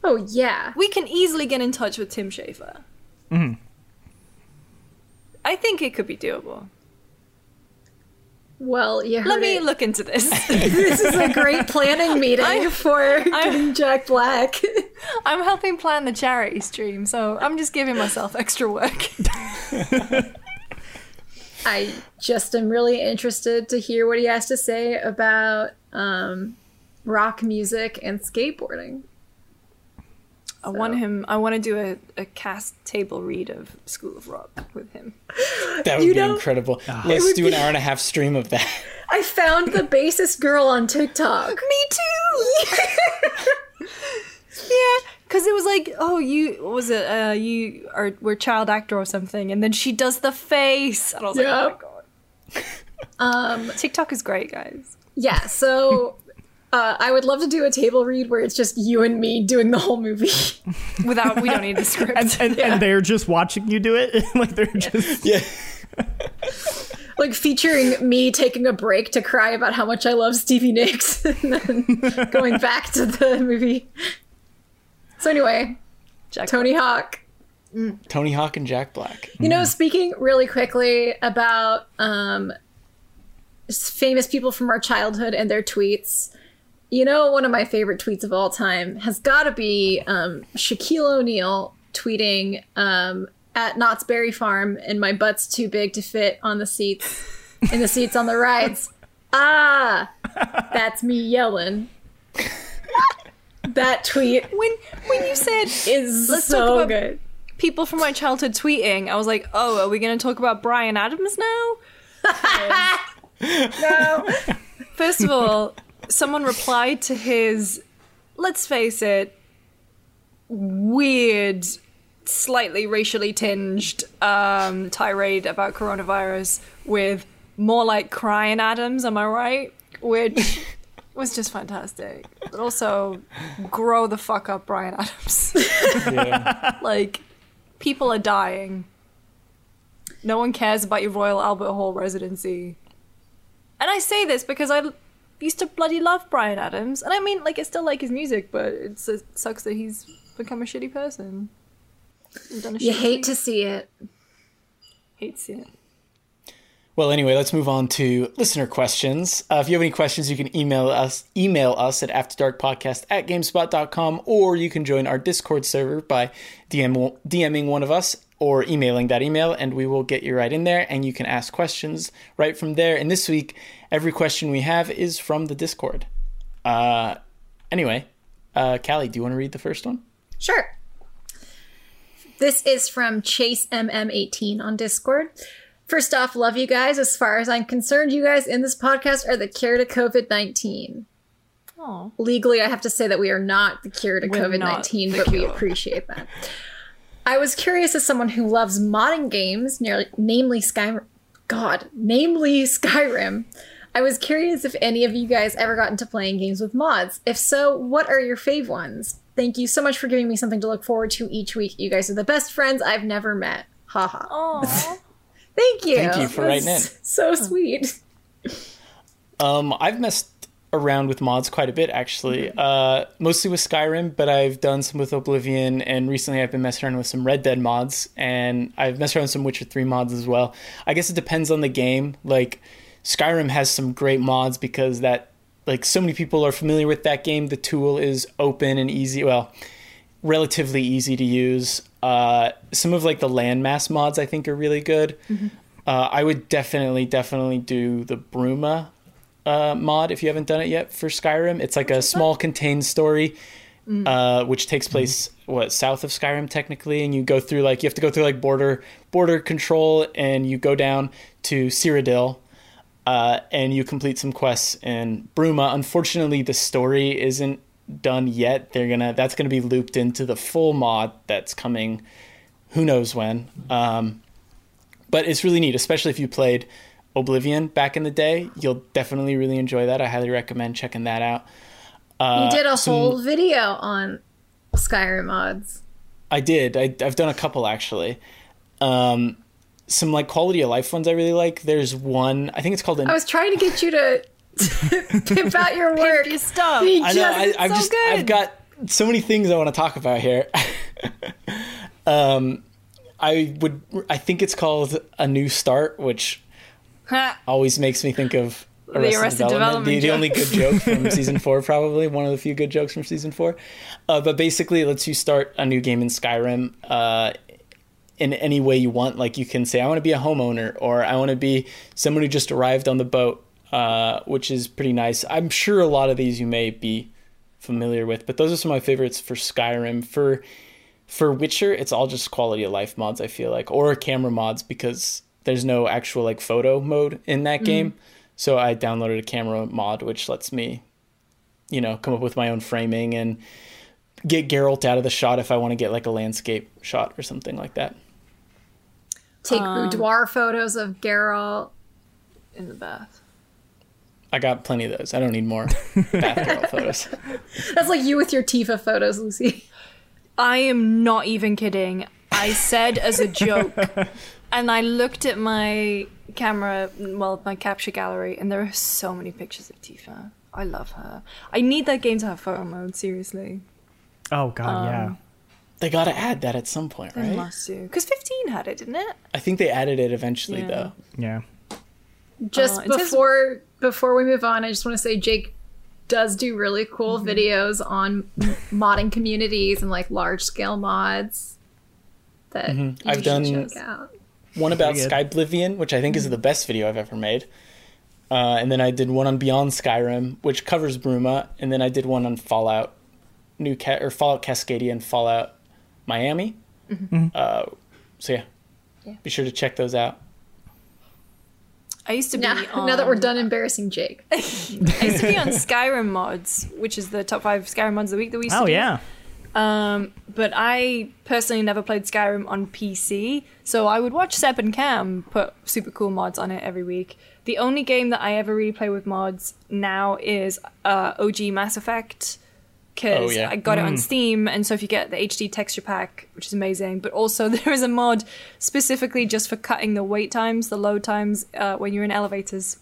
oh yeah, we can easily get in touch with Tim Schafer. Mm-hmm. I think it could be doable. Well, yeah. Let me look into this. This is a great planning meeting getting Jack Black. I'm helping plan the charity stream, so I'm just giving myself extra work. I just am really interested to hear what he has to say about rock music and skateboarding. I want to do a cast table read of School of Rock with him. That would be incredible. Let's do an hour and a half stream of that. I found the bassist girl on TikTok. Me too. Yeah, because it was like, oh, we're a child actor or something, and then she does the face, and I was like, oh my god. TikTok is great, guys. Yeah. So. I would love to do a table read where it's just you and me doing the whole movie. We don't need a script. And they're just watching you do it? Like, they're just... Yeah. Like, featuring me taking a break to cry about how much I love Stevie Nicks and then going back to the movie. So anyway, Tony Hawk. Tony Hawk and Jack Black. You know, speaking really quickly about famous people from our childhood and their tweets... You know, one of my favorite tweets of all time has got to be Shaquille O'Neal tweeting at Knott's Berry Farm and my butt's too big to fit on the seats, in the seats on the rides. Ah, that's me yelling. That tweet. When you said is let's so talk about good. People from my childhood tweeting, I was like, oh, are we going to talk about Bryan Adams now? No. First of all, someone replied to his, let's face it, weird, slightly racially tinged tirade about coronavirus with more like crying Adams, am I right? Which was just fantastic. But also, grow the fuck up, Bryan Adams. Yeah. Like, people are dying. No one cares about your Royal Albert Hall residency. And I say this because I used to bloody love Bryan Adams. And I mean, like, I still like his music, but it sucks that he's become a shitty person. You hate to see it. Hate to see it. Well, anyway, let's move on to listener questions. If you have any questions, you can email us at afterdarkpodcast@gamespot.com, or you can join our Discord server by DMing one of us or emailing that email, and we will get you right in there, and you can ask questions right from there. And this week, every question we have is from the Discord. Anyway, Callie, do you want to read the first one? Sure. This is from ChaseMM18 on Discord. First off, love you guys. As far as I'm concerned, you guys in this podcast are the cure to COVID-19. Aww. Legally, I have to say that we are not the cure to COVID-19, but we appreciate that. I was curious, as someone who loves modern games, namely Skyrim, I was curious if any of you guys ever got into playing games with mods. If so, what are your fave ones? Thank you so much for giving me something to look forward to each week. You guys are the best friends I've never met. Haha. Aww. Thank you. Thank you for writing in. So sweet. I've messed around with mods quite a bit, actually. Mm-hmm. Mostly with Skyrim, but I've done some with Oblivion, and recently I've been messing around with some Red Dead mods, and I've messed around with some Witcher 3 mods as well. I guess it depends on the game. Like, Skyrim has some great mods because so many people are familiar with that game. The tool is open and easy. Well, relatively easy to use. Some of the landmass mods I think are really good. Mm-hmm. I would definitely do the Bruma mod if you haven't done it yet for Skyrim. It's like a small contained story, which takes place south of Skyrim technically, and you go through you have to go through border control, and you go down to Cyrodiil, and you complete some quests in Bruma. Unfortunately, the story isn't done yet. That's gonna be looped into the full mod that's coming who knows when, but it's really neat, especially if you played Oblivion back in the day. You'll definitely really enjoy that. I highly recommend checking that out. You did whole video on Skyrim mods. I did. I've done a couple, actually. Some quality of life ones I really like. There's one, I think it's called I was trying to get you to pimp out your work. Your stuff. I know. I've got so many things I want to talk about here. I think it's called A New Start, which always makes me think of Arrested Development. The only good joke from season 4, probably one of the few good jokes from season 4. But basically, it lets you start a new game in Skyrim in any way you want. Like, you can say, I want to be a homeowner, or I want to be someone who just arrived on the boat. Which is pretty nice. I'm sure a lot of these you may be familiar with, but those are some of my favorites for Skyrim. For Witcher, it's all just quality of life mods, I feel like, or camera mods, because there's no actual photo mode in that game. So I downloaded a camera mod, which lets me, come up with my own framing and get Geralt out of the shot if I want to get a landscape shot or something like that. Take boudoir photos of Geralt in the bath. I got plenty of those. I don't need more bath girl photos. That's you with your Tifa photos, Lucy. I am not even kidding. I said as a joke, and I looked at my camera, my capture gallery, and there are so many pictures of Tifa. I love her. I need that game to have photo mode, seriously. Oh, God, yeah. They got to add that at some point, right? They must do. Because 15 had it, didn't it? I think they added it eventually, though. Yeah. Just before we move on, I just want to say Jake does do really cool videos on modding communities and large scale mods. that I've done check out. One about Skyblivion, which I think is the best video I've ever made. And then I did one on Beyond Skyrim, which covers Bruma. And then I did one on Fallout Fallout Cascadia and Fallout Miami. So yeah, be sure to check those out. I used to be on... Now that we're done embarrassing Jake. I used to be on Skyrim Mods, which is the top 5 Skyrim Mods of the week that we used to do. But I personally never played Skyrim on PC, so I would watch Seb and Cam put super cool mods on it every week. The only game that I ever really play with mods now is OG Mass Effect, because I got it on Steam, and so if you get the HD texture pack, which is amazing, but also there is a mod specifically just for cutting the wait times, the load times, when you're in elevators.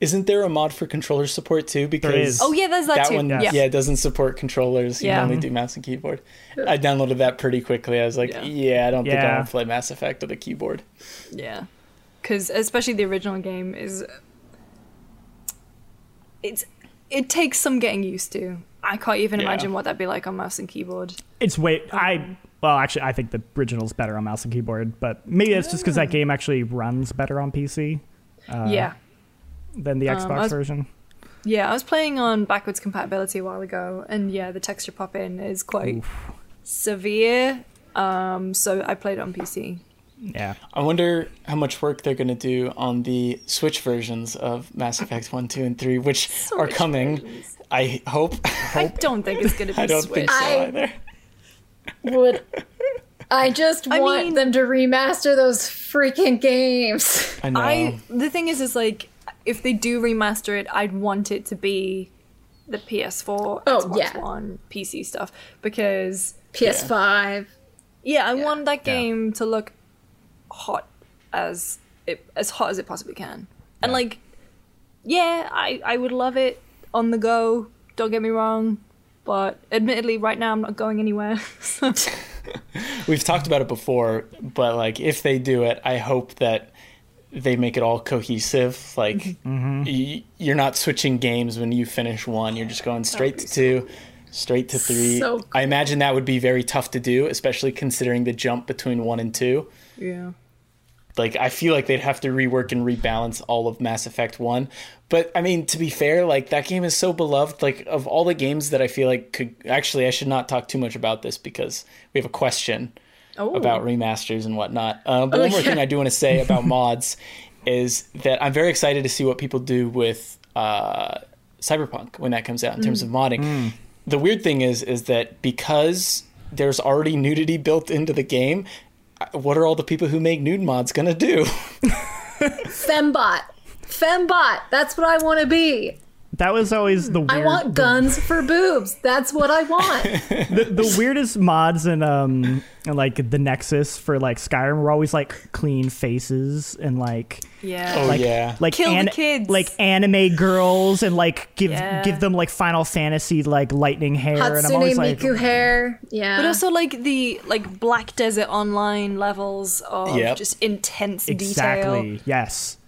Isn't there a mod for controller support too? Because there's that too. One, it doesn't support controllers. You can only do mouse and keyboard. I downloaded that pretty quickly. I was like, I don't think I want to play Mass Effect with a keyboard. Yeah, because especially the original game is, it takes some getting used to. I can't even imagine what that'd be like on mouse and keyboard. It's well, actually, I think the original's better on mouse and keyboard, but maybe it's just because that game actually runs better on PC. Than the Xbox version. Yeah, I was playing on backwards compatibility a while ago, and the texture pop in is quite severe. So I played it on PC. Yeah. I wonder how much work they're going to do on the Switch versions of Mass Effect 1, 2, and 3, which are coming. I hope. I don't think it's going to be Switch. I don't think so either. I just want them to remaster those freaking games. I know. The thing is like, if they do remaster it, I'd want it to be the PS4, Xbox One, PC stuff, because... PS5. Yeah, I want that game to look hot as it possibly can. Yeah. And I would love it on the go, don't get me wrong, but admittedly, right now, I'm not going anywhere. We've talked about it before, but if they do it, I hope that they make it all cohesive. You're not switching games when you finish one. You're just going straight to two, straight to three. So cool. I imagine that would be very tough to do, especially considering the jump between one and two. Yeah. I feel like they'd have to rework and rebalance all of Mass Effect 1. But, I mean, to be fair, that game is so beloved. Of all the games that I feel like could... Actually, I should not talk too much about this because we have a question about remasters and whatnot. But one more thing I do want to say about mods is that I'm very excited to see what people do with Cyberpunk when that comes out in terms of modding. The weird thing is that because there's already nudity built into the game... What are all the people who make nude mods gonna do? Fembot. That's what I want to be. That was always the weird... I want guns for boobs. That's what I want. The weirdest mods and the Nexus for Skyrim were always clean faces and kill the kids, anime girls, and give them Final Fantasy lightning hair, Hatsune and I'm always Miku hair. Yeah, but also the Black Desert Online levels of just intense detail. Exactly. Yes.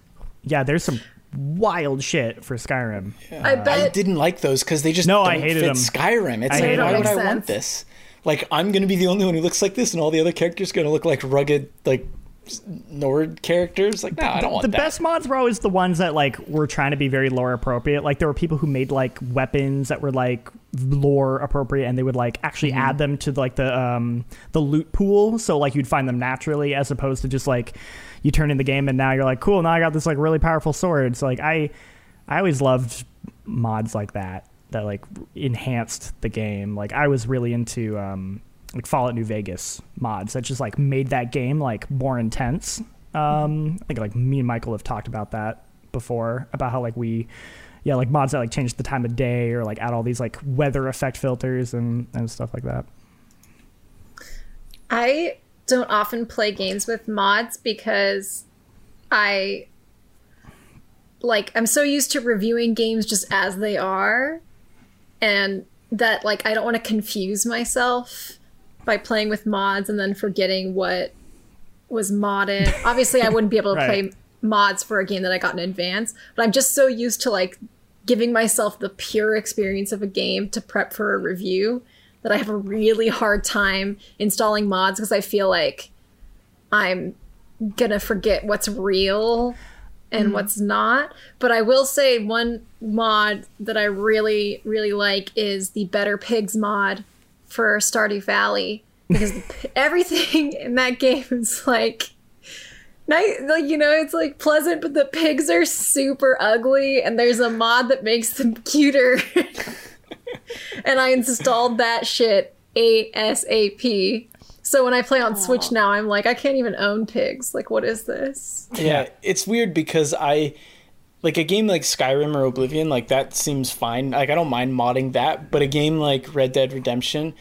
Yeah. There's some wild shit for Skyrim. Yeah. I didn't like those because they just don't fit them. Skyrim. It's why would I want this? I'm going to be the only one who looks like this, and all the other characters are going to look like rugged, Nord characters. I don't want that. The best mods were always the ones that were trying to be very lore appropriate. There were people who made weapons that were lore appropriate, and they would actually add them to the loot pool. So you'd find them naturally, as opposed to just you turn in the game and now you're cool, now I got this really powerful sword. So I always loved mods that enhanced the game. I was really into Fallout New Vegas mods that just made that game more intense. I think me and Michael have talked about that before, about how we mods that change the time of day or add all these weather effect filters and stuff like that. I don't often play games with mods because I'm so used to reviewing games just as they are, and that I don't want to confuse myself by playing with mods and then forgetting what was modded. Obviously I wouldn't be able to play mods for a game that I got in advance, but I'm just so used to giving myself the pure experience of a game to prep for a review that I have a really hard time installing mods, because I feel I'm gonna forget what's real and what's not. But I will say one mod that I really, really like is the Better Pigs mod for Stardew Valley, because everything in that game is like, nice, like, you know, it's like pleasant, but the pigs are super ugly, and there's a mod that makes them cuter. And I installed that shit ASAP. So when I play on Switch now, I'm like, I can't even own pigs. Like, what is this? Yeah, it's weird because I, like, a game like Skyrim or Oblivion, like, that seems fine. Like, I don't mind modding that. But a game like Red Dead Redemption,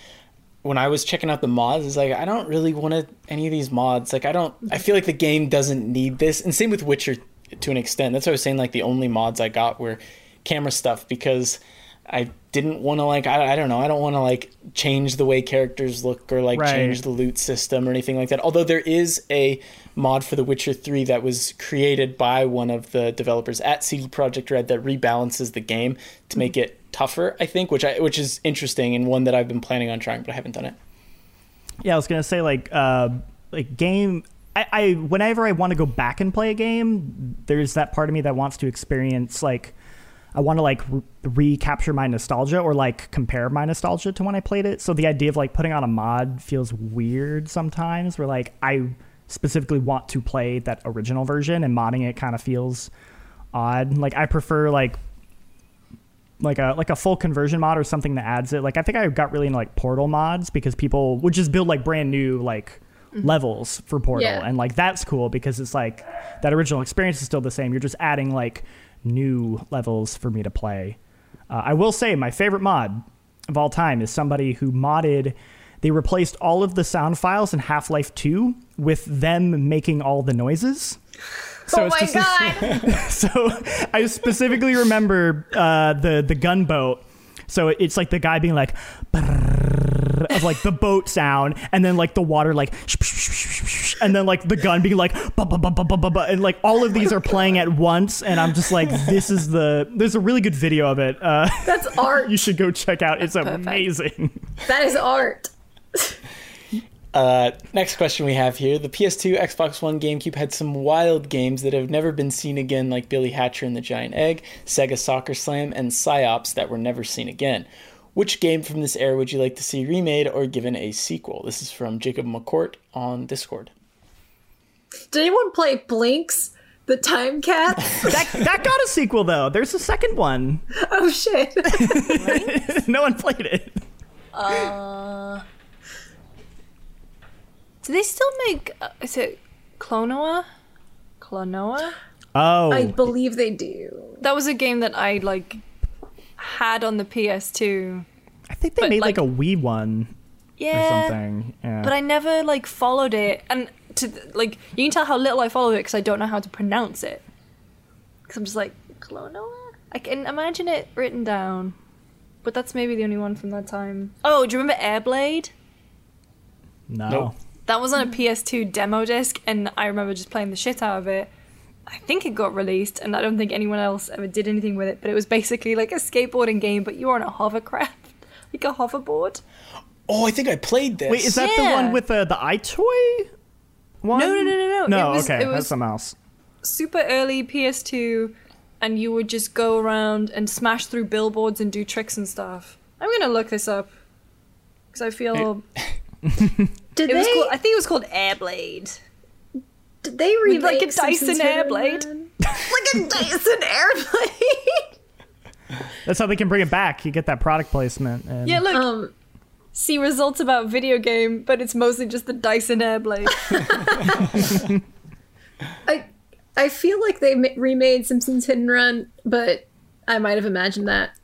when I was checking out the mods, it's like, I don't really want to, any of these mods. Like, I don't, I feel like the game doesn't need this. And same with Witcher to an extent. That's what I was saying, like, the only mods I got were camera stuff because I didn't want to, like, I don't know, I don't want to, like, change the way characters look or, like, change the loot system or anything like that. Although there is a mod for The Witcher 3 that was created by one of the developers at CD Projekt Red that rebalances the game to make it tougher, I think, which is interesting, and one that I've been planning on trying, but I haven't done it. Yeah, I was going to say, like game... I whenever I want to go back and play a game, there's that part of me that wants to experience, like... I want to like recapture my nostalgia or like compare my nostalgia to when I played it. So the idea of like putting on a mod feels weird sometimes, where like I specifically want to play that original version, and modding it kind of feels odd. Like I prefer like a full conversion mod or something that adds it. Like I think I got really into like Portal mods because people would just build like brand new like levels for Portal. Yeah. And like that's cool because it's like that original experience is still the same. You're just adding like new levels for me to play. I will say my favorite mod of all time is somebody who modded, they replaced all of the sound files in Half-Life 2 with them making all the noises. So God. So I specifically remember the gunboat. So it's like the guy being like of like the boat sound, and then like the water like, and then like the gun being like, and like all of these are playing at once, and I'm just like, this is the. There's a really good video of it. That's art. You should go check out. It's amazing. That is art. Next question we have here. The PS2, Xbox One, GameCube had some wild games that have never been seen again, like Billy Hatcher and the Giant Egg, Sega Soccer Slam, and PsyOps that were never seen again. Which game from this era would you like to see remade or given a sequel? This is from Jacob McCourt on Discord. Did anyone play Blinks? The Time Cat? that got a sequel, though. There's a second one. Oh, shit. No one played it. Do they still make... is it Klonoa? Klonoa? Oh. I believe they do. That was a game that I, like, had on the PS2. I think they made, like a Wii one or something. Yeah. But I never, like, followed it. And, like, you can tell how little I followed it because I don't know how to pronounce it. Because I'm just like, Klonoa? I can imagine it written down. But that's maybe the only one from that time. Oh, do you remember Airblade? No. Nope. That was on a PS2 demo disc, and I remember just playing the shit out of it. I think it got released, and I don't think anyone else ever did anything with it, but it was basically like a skateboarding game, but you were on a hovercraft, like a hoverboard. Oh, I think I played this. Wait, is that the one with the iToy one? No. No, okay, that's something else. Super early PS2, and you would just go around and smash through billboards and do tricks and stuff. I'm going to look this up, because I feel... Did they? I think it was called Airblade. Did they remake like a Dyson Airblade? Like a Dyson Airblade. That's how they can bring it back. You get that product placement. And... yeah, look. See results about video game, but it's mostly just the Dyson Airblade. I feel like they remade Simpsons Hit and Run, but I might have imagined that.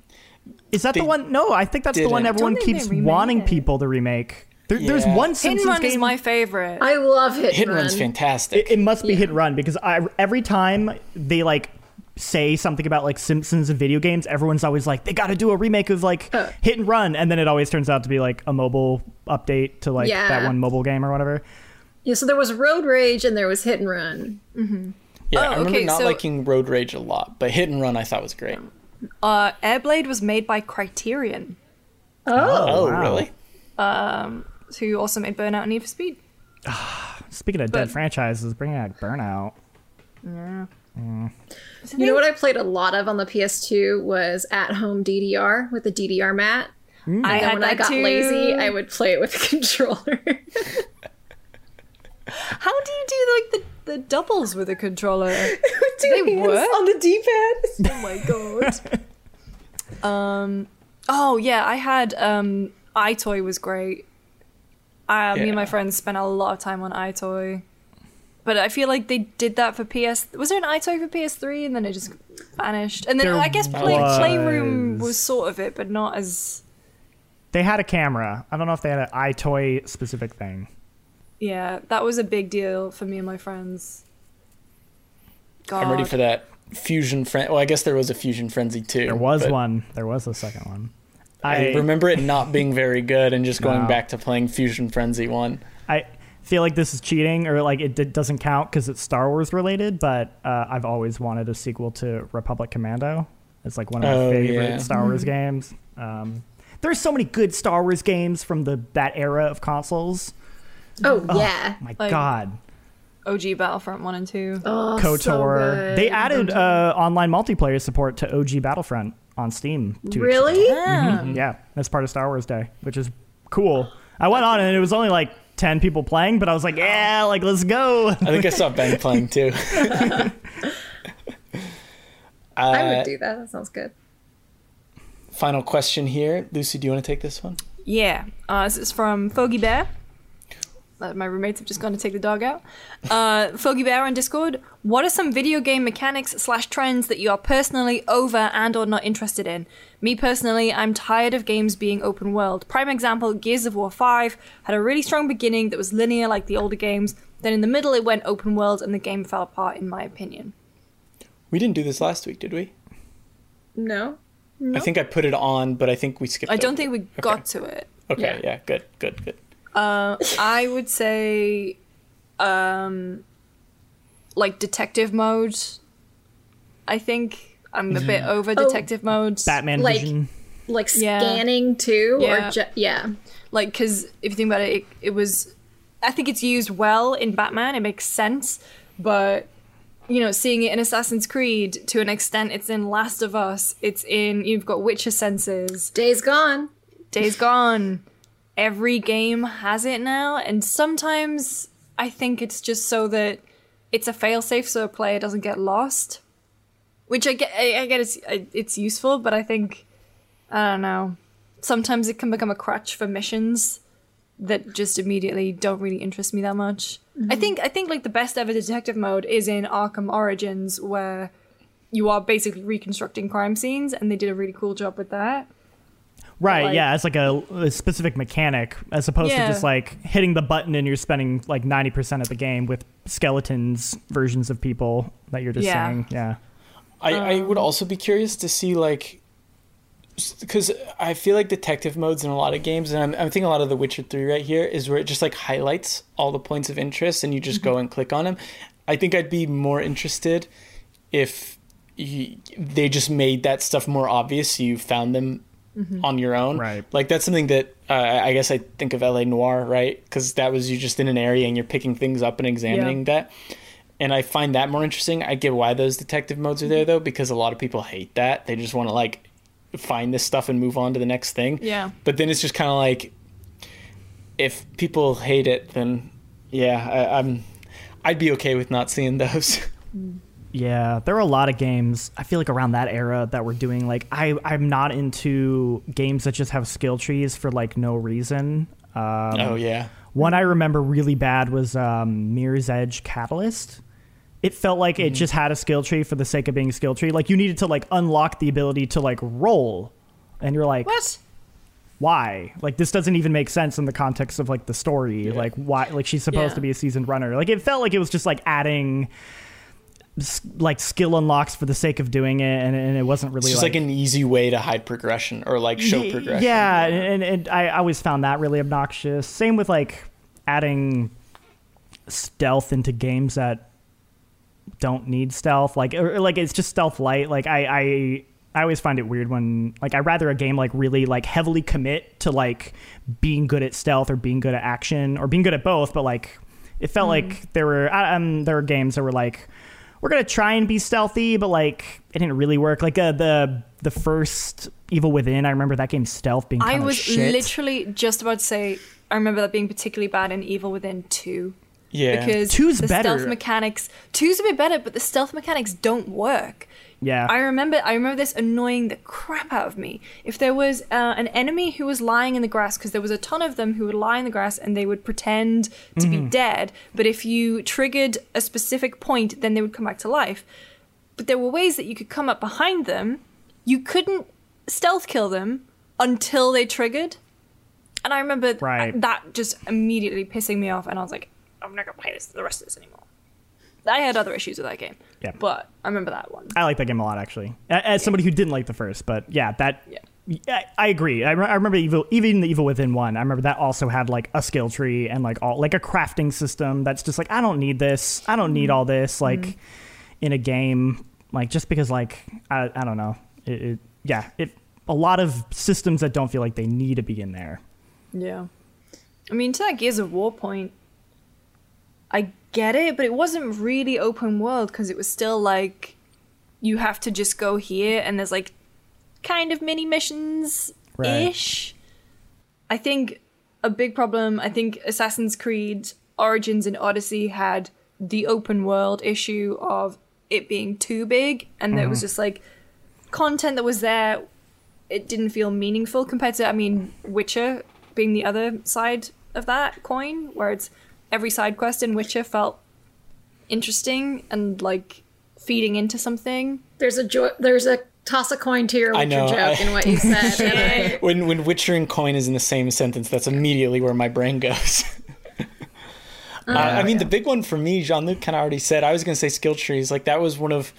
Is that the one? No, I think that's the one everyone keeps wanting people to remake. There's one Simpsons game. Hit and Run is my favorite. I love Hit and Run. Hit and Run's fantastic. It must be Hit and Run because every time they like say something about like Simpsons and video games, everyone's always like, they got to do a remake of like Hit and Run, and then it always turns out to be like a mobile update to like that one mobile game or whatever. Yeah, so there was Road Rage and there was Hit and Run. Mm-hmm. Yeah, I remember liking Road Rage a lot, but Hit and Run I thought was great. Airblade was made by Criterion. Oh, wow. Really? Who also made Burnout and Need for Speed. Speaking of dead franchises, bring out Burnout. Yeah. Mm. You know what I played a lot of on the PS2 was At Home DDR with the DDR mat. Mm. I had when that I got too. Lazy, I would play it with a controller. How do you do like the doubles with a controller? Do they work on the D-pad? Oh my god. Oh yeah, I had iToy was great. Me and my friends spent a lot of time on iToy. But I feel like they did that for PS... Was there an iToy for PS3? And then it just vanished. And then I guess Playroom was sort of it, but not as... They had a camera. I don't know if they had an iToy specific thing. Yeah, that was a big deal for me and my friends. God. I'm ready for that Fusion Frenzy. Well, I guess there was a Fusion Frenzy too. There was one. There was a second one. I remember it not being very good and just going back to playing Fusion Frenzy 1. I... feel like this is cheating or like it doesn't count because it's Star Wars related, but I've always wanted a sequel to Republic Commando. It's like one of my favorite Star Wars games. There's so many good Star Wars games from that era of consoles. God, OG Battlefront 1 and 2. KOTOR. So they added online multiplayer support to OG Battlefront on Steam. Really? Yeah. Mm-hmm. Yeah, that's part of Star Wars Day, which is cool. I went on and it was only like 10 people playing, but I was like, yeah, like, let's go. I think I saw Ben playing too. I would do that sounds good. Final question here. Lucy, do you want to take this one? Yeah. This is from Foggy Bear. My roommates have just gone to take the dog out. Foggy Bear on Discord. What are some video game mechanics / trends that you are personally over and or not interested in? Me personally, I'm tired of games being open world. Prime example, Gears of War 5 had a really strong beginning that was linear like the older games. Then in the middle, it went open world and the game fell apart, in my opinion. We didn't do this last week, did we? No. I think I put it on, but I think we skipped it. I don't think we got to it. Okay, yeah. Good. I would say, like detective mode. I think I'm a bit over detective mode. Batman vision, like scanning too, or like because if you think about it, it was. I think it's used well in Batman. It makes sense, but you know, seeing it in Assassin's Creed to an extent, it's in Last of Us. It's in you've got Witcher senses. Days Gone. Every game has it now, and sometimes I think it's just so that it's a failsafe so a player doesn't get lost, which I get it's useful, but I think, I don't know, sometimes it can become a crutch for missions that just immediately don't really interest me that much. Mm-hmm. I think like the best ever detective mode is in Arkham Origins, where you are basically reconstructing crime scenes, and they did a really cool job with that. Right, like, yeah, it's like a specific mechanic as opposed to just like hitting the button and you're spending like 90% of the game with skeletons, versions of people that you're just seeing. Yeah. I would also be curious to see like, because I feel like detective modes in a lot of games, and I'm thinking a lot of The Witcher 3 right here, is where it just like highlights all the points of interest and you just go and click on them. I think I'd be more interested if they just made that stuff more obvious so you found them on your own, right? Like that's something that I guess I think of L.A. Noire, right? Because that was you just in an area and you're picking things up and examining that, and I find that more interesting. I get why those detective modes are there though, because a lot of people hate that. They just want to like find this stuff and move on to the next thing. Yeah. But then it's just kind of like, if people hate it, then I'd be okay with not seeing those. Yeah, there were a lot of games, I feel like, around that era that were doing, like, I'm not into games that just have skill trees for, like, no reason. One I remember really bad was Mirror's Edge Catalyst. It felt like it just had a skill tree for the sake of being a skill tree. Like, you needed to, like, unlock the ability to, like, roll. And you're like... What? Why? Like, this doesn't even make sense in the context of, like, the story. Yeah. Like, why? Like, she's supposed to be a seasoned runner. Like, it felt like it was just, like, adding... like skill unlocks for the sake of doing it, and it wasn't really, it's just like an easy way to hide progression or like show progression. And I always found that really obnoxious. Same with like adding stealth into games that don't need stealth, like or like it's just stealth light. Like I always find it weird when like I'd rather a game like really like heavily commit to like being good at stealth or being good at action or being good at both, but like It felt like there were games that were like, we're gonna try and be stealthy, but like it didn't really work. Like the first Evil Within, I remember that game's stealth being kind of shit. I was literally just about to say, I remember that being particularly bad in Evil Within 2. Yeah, because two's a bit better, but the stealth mechanics don't work. Yeah, I remember this annoying the crap out of me. If there was an enemy who was lying in the grass, because there was a ton of them who would lie in the grass and they would pretend to be dead, but if you triggered a specific point, then they would come back to life. But there were ways that you could come up behind them. You couldn't stealth kill them until they triggered, and I remember that just immediately pissing me off, and I was like, I'm not gonna play the rest of this anymore. I had other issues with that game, but I remember that one. I like that game a lot, actually. As somebody who didn't like the first, but I agree. I remember even the Evil Within 1. I remember that also had like a skill tree and like all like a crafting system that's just like, I don't need this. I don't need all this like in a game. Like just because like I don't know. It a lot of systems that don't feel like they need to be in there. Yeah, I mean, to that Gears of War point, I get it, but it wasn't really open world because it was still like you have to just go here and there's like kind of mini missions ish. Right. I think a big problem, I think Assassin's Creed Origins and Odyssey had the open world issue of it being too big, and there was just like content that was there. It didn't feel meaningful compared to, I mean, Witcher being the other side of that coin, where it's every side quest in Witcher felt interesting and like feeding into something. There's a toss a coin to your Witcher joke in what you said. And when Witcher and coin is in the same sentence, that's immediately where my brain goes. I mean, the big one for me, Jean-Luc kind of already said, I was going to say skill trees. Like that was one of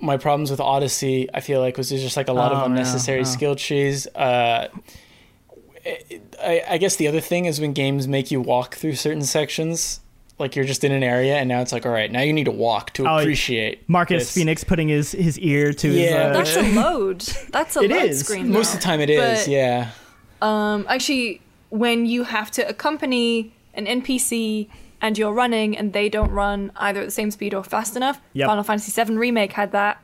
my problems with Odyssey, I feel like, was just like a lot of unnecessary skill trees. I guess the other thing is when games make you walk through certain sections, like you're just in an area and now it's like, all right, now you need to walk to appreciate Marcus this. Phoenix putting his ear to his... That's a load. That's a load is. Screen. Most of the time it is, yeah. Actually, when you have to accompany an NPC and you're running and they don't run either at the same speed or fast enough, Final Fantasy VII Remake had that.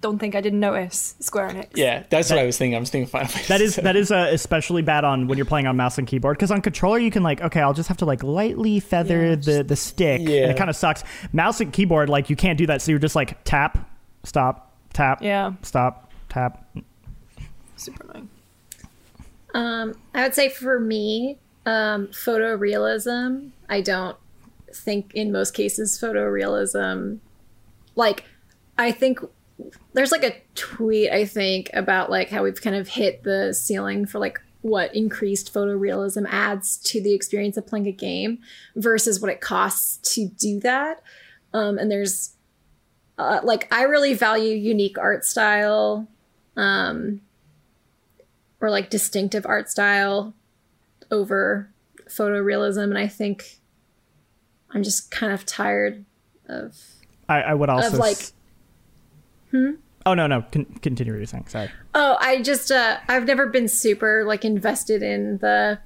Don't think I didn't notice Square Enix. Yeah, that's what I was thinking. I was thinking Final Fantasy. That is especially bad on when you're playing on mouse and keyboard, because on controller you can like, okay, I'll just have to like lightly feather the stick, and it kind of sucks. Mouse and keyboard, like you can't do that, so you're just like tap, stop, tap, stop, tap. Super annoying. I would say for me, photorealism. I don't think in most cases photorealism, like I think. There's like a tweet, I think, about like how we've kind of hit the ceiling for like what increased photorealism adds to the experience of playing a game versus what it costs to do that. And there's like, I really value unique art style or like distinctive art style over photorealism. And I think I'm just kind of tired of... I would also... Of like, Oh, no. Continue what you're saying. Sorry. Oh, I just, I've never been super, like, invested in the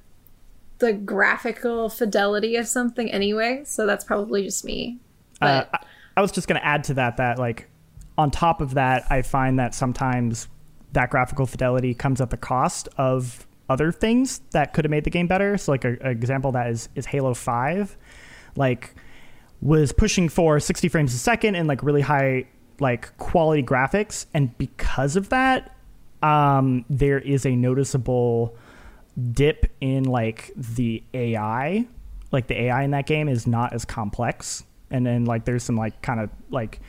graphical fidelity of something anyway. So that's probably just me. But... I was just going to add to that, like, on top of that, I find that sometimes that graphical fidelity comes at the cost of other things that could have made the game better. So, like, an example of that is Halo 5, like, was pushing for 60 frames a second and, like, really high... like quality graphics, and because of that there is a noticeable dip in like the AI in that game is not as complex, and then like there's some like kind of like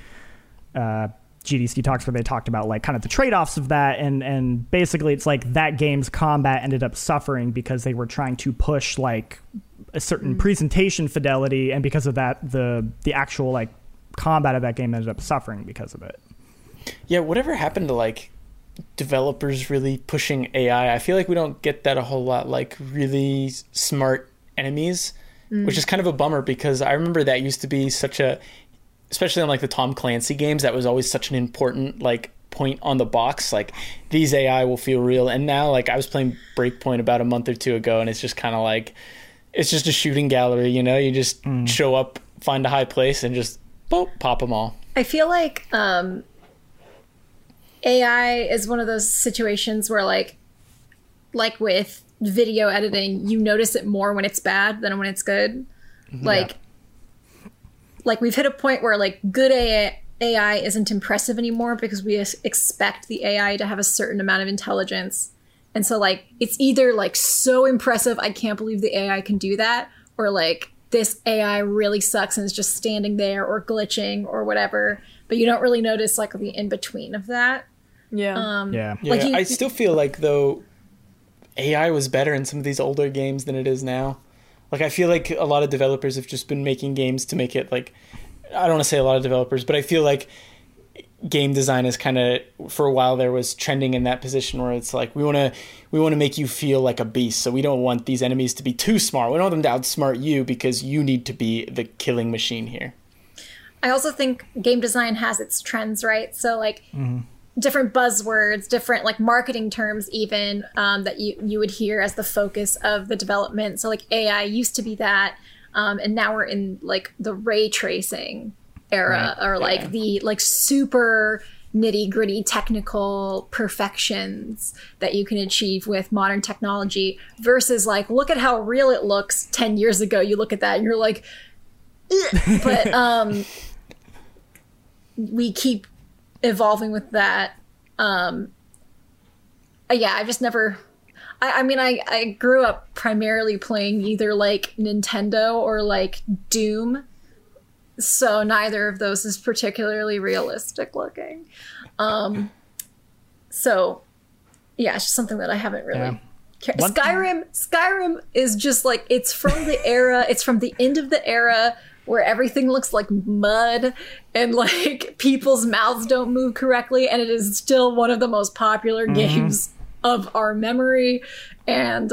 GDC talks where they talked about like kind of the trade-offs of that, and basically it's like that game's combat ended up suffering because they were trying to push like a certain presentation fidelity, and because of that the actual like combat of that game ended up suffering because of it. Yeah, whatever happened to like developers really pushing AI? I feel like we don't get that a whole lot, like really smart enemies, which is kind of a bummer, because I remember that used to be such a, especially on like the Tom Clancy games, that was always such an important like point on the box, like these AI will feel real. And now like I was playing Breakpoint about a month or two ago, and it's just kind of like it's just a shooting gallery, you know? You just show up, find a high place, and just boop, pop them all. I feel like AI is one of those situations where, like with video editing, you notice it more when it's bad than when it's good. Like we've hit a point where, like, good AI isn't impressive anymore because we expect the AI to have a certain amount of intelligence. And so, like, it's either, like, so impressive, I can't believe the AI can do that, or, like, this AI really sucks and is just standing there or glitching or whatever. But you don't really notice, like, the in-between of that. Yeah. Like I still feel like, though, AI was better in some of these older games than it is now. Like, I feel like a lot of developers have just been making games to make it, like... I don't want to say a lot of developers, but I feel like game design is kind of, for a while there, was trending in that position where it's like, we want to make you feel like a beast. So we don't want these enemies to be too smart. We don't want them to outsmart you because you need to be the killing machine here. I also think game design has its trends, right? So, like, different buzzwords, different, like, marketing terms even that you would hear as the focus of the development. So, like, AI used to be that. And now we're in, like, the ray tracing era, right, or like the, like, super nitty gritty technical perfections that you can achieve with modern technology versus, like, look at how real it looks 10 years ago. You look at that and you're like, ugh. But we keep evolving with that. I've just never... I mean, I grew up primarily playing either, like, Nintendo or, like, Doom. So neither of those is particularly realistic looking. It's just something that I haven't really... Skyrim is just, like, it's from the era, it's from the end of the era where everything looks like mud and, like, people's mouths don't move correctly, and it is still one of the most popular games of our memory. And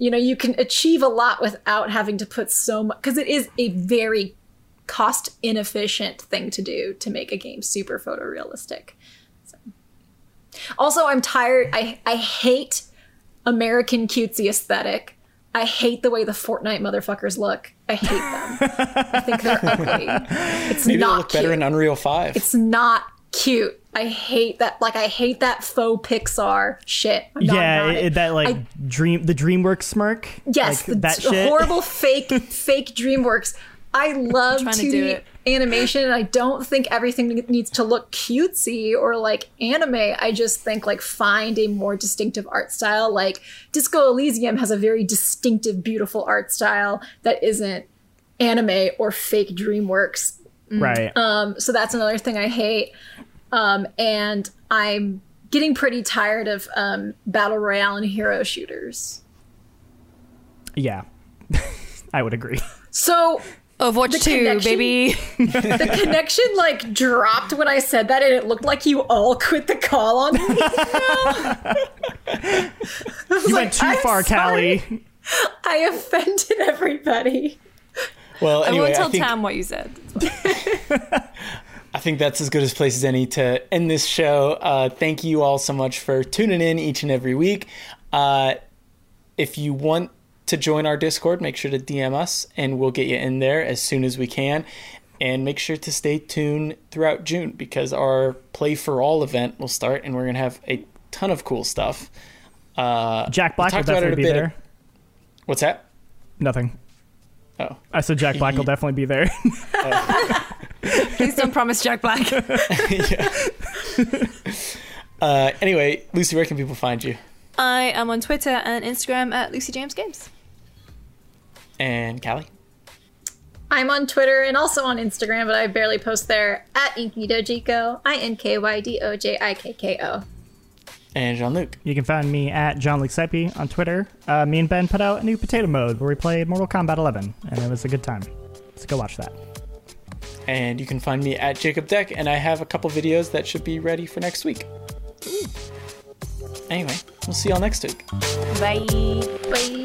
you know, you can achieve a lot without having to put so much, because it is a very cost inefficient thing to do to make a game super photorealistic. So. Also, I'm tired. I hate American cutesy aesthetic. I hate the way the Fortnite motherfuckers look. I hate them. I think they're ugly. It's maybe not they look cute. Better in Unreal 5. It's not cute. I hate that. Like, I hate that faux Pixar shit. The DreamWorks smirk. Yes, like, that shit. Horrible fake DreamWorks. I love 2D animation, and I don't think everything needs to look cutesy or like anime. I just think, like, find a more distinctive art style. Like, Disco Elysium has a very distinctive, beautiful art style that isn't anime or fake DreamWorks. Right. So that's another thing I hate. And I'm getting pretty tired of battle royale and hero shooters. Yeah, I would agree. So Overwatch 2, baby. The connection, like, dropped when I said that, and it looked like you all quit the call on me. You went too far, Callie. I offended everybody. Well, anyway, I won't tell Tam what you said. I think that's as good a place as any to end this show. Thank you all so much for tuning in each and every week. If you want to join our Discord, make sure to DM us, and we'll get you in there as soon as we can. And make sure to stay tuned throughout June, because our Play for All event will start, and we're going to have a ton of cool stuff. Jack Black will definitely be there. What's that? Nothing. Oh. I said Jack Black will definitely be there. Please don't promise Jack Black. Anyway, Lucy, where can people find you? I am on Twitter and Instagram at Lucy James Games. And Callie? I'm on Twitter and also on Instagram, but I barely post there, at InkyDojiko, INKYDOJIKKO. And Jean-Luc? You can find me at Jean-Luc Seipke on Twitter. Me and Ben put out a new potato mode where we played Mortal Kombat 11, and it was a good time. So go watch that. And you can find me at Jacob Deck, and I have a couple videos that should be ready for next week. Ooh. Anyway, we'll see y'all next week. Bye. Bye.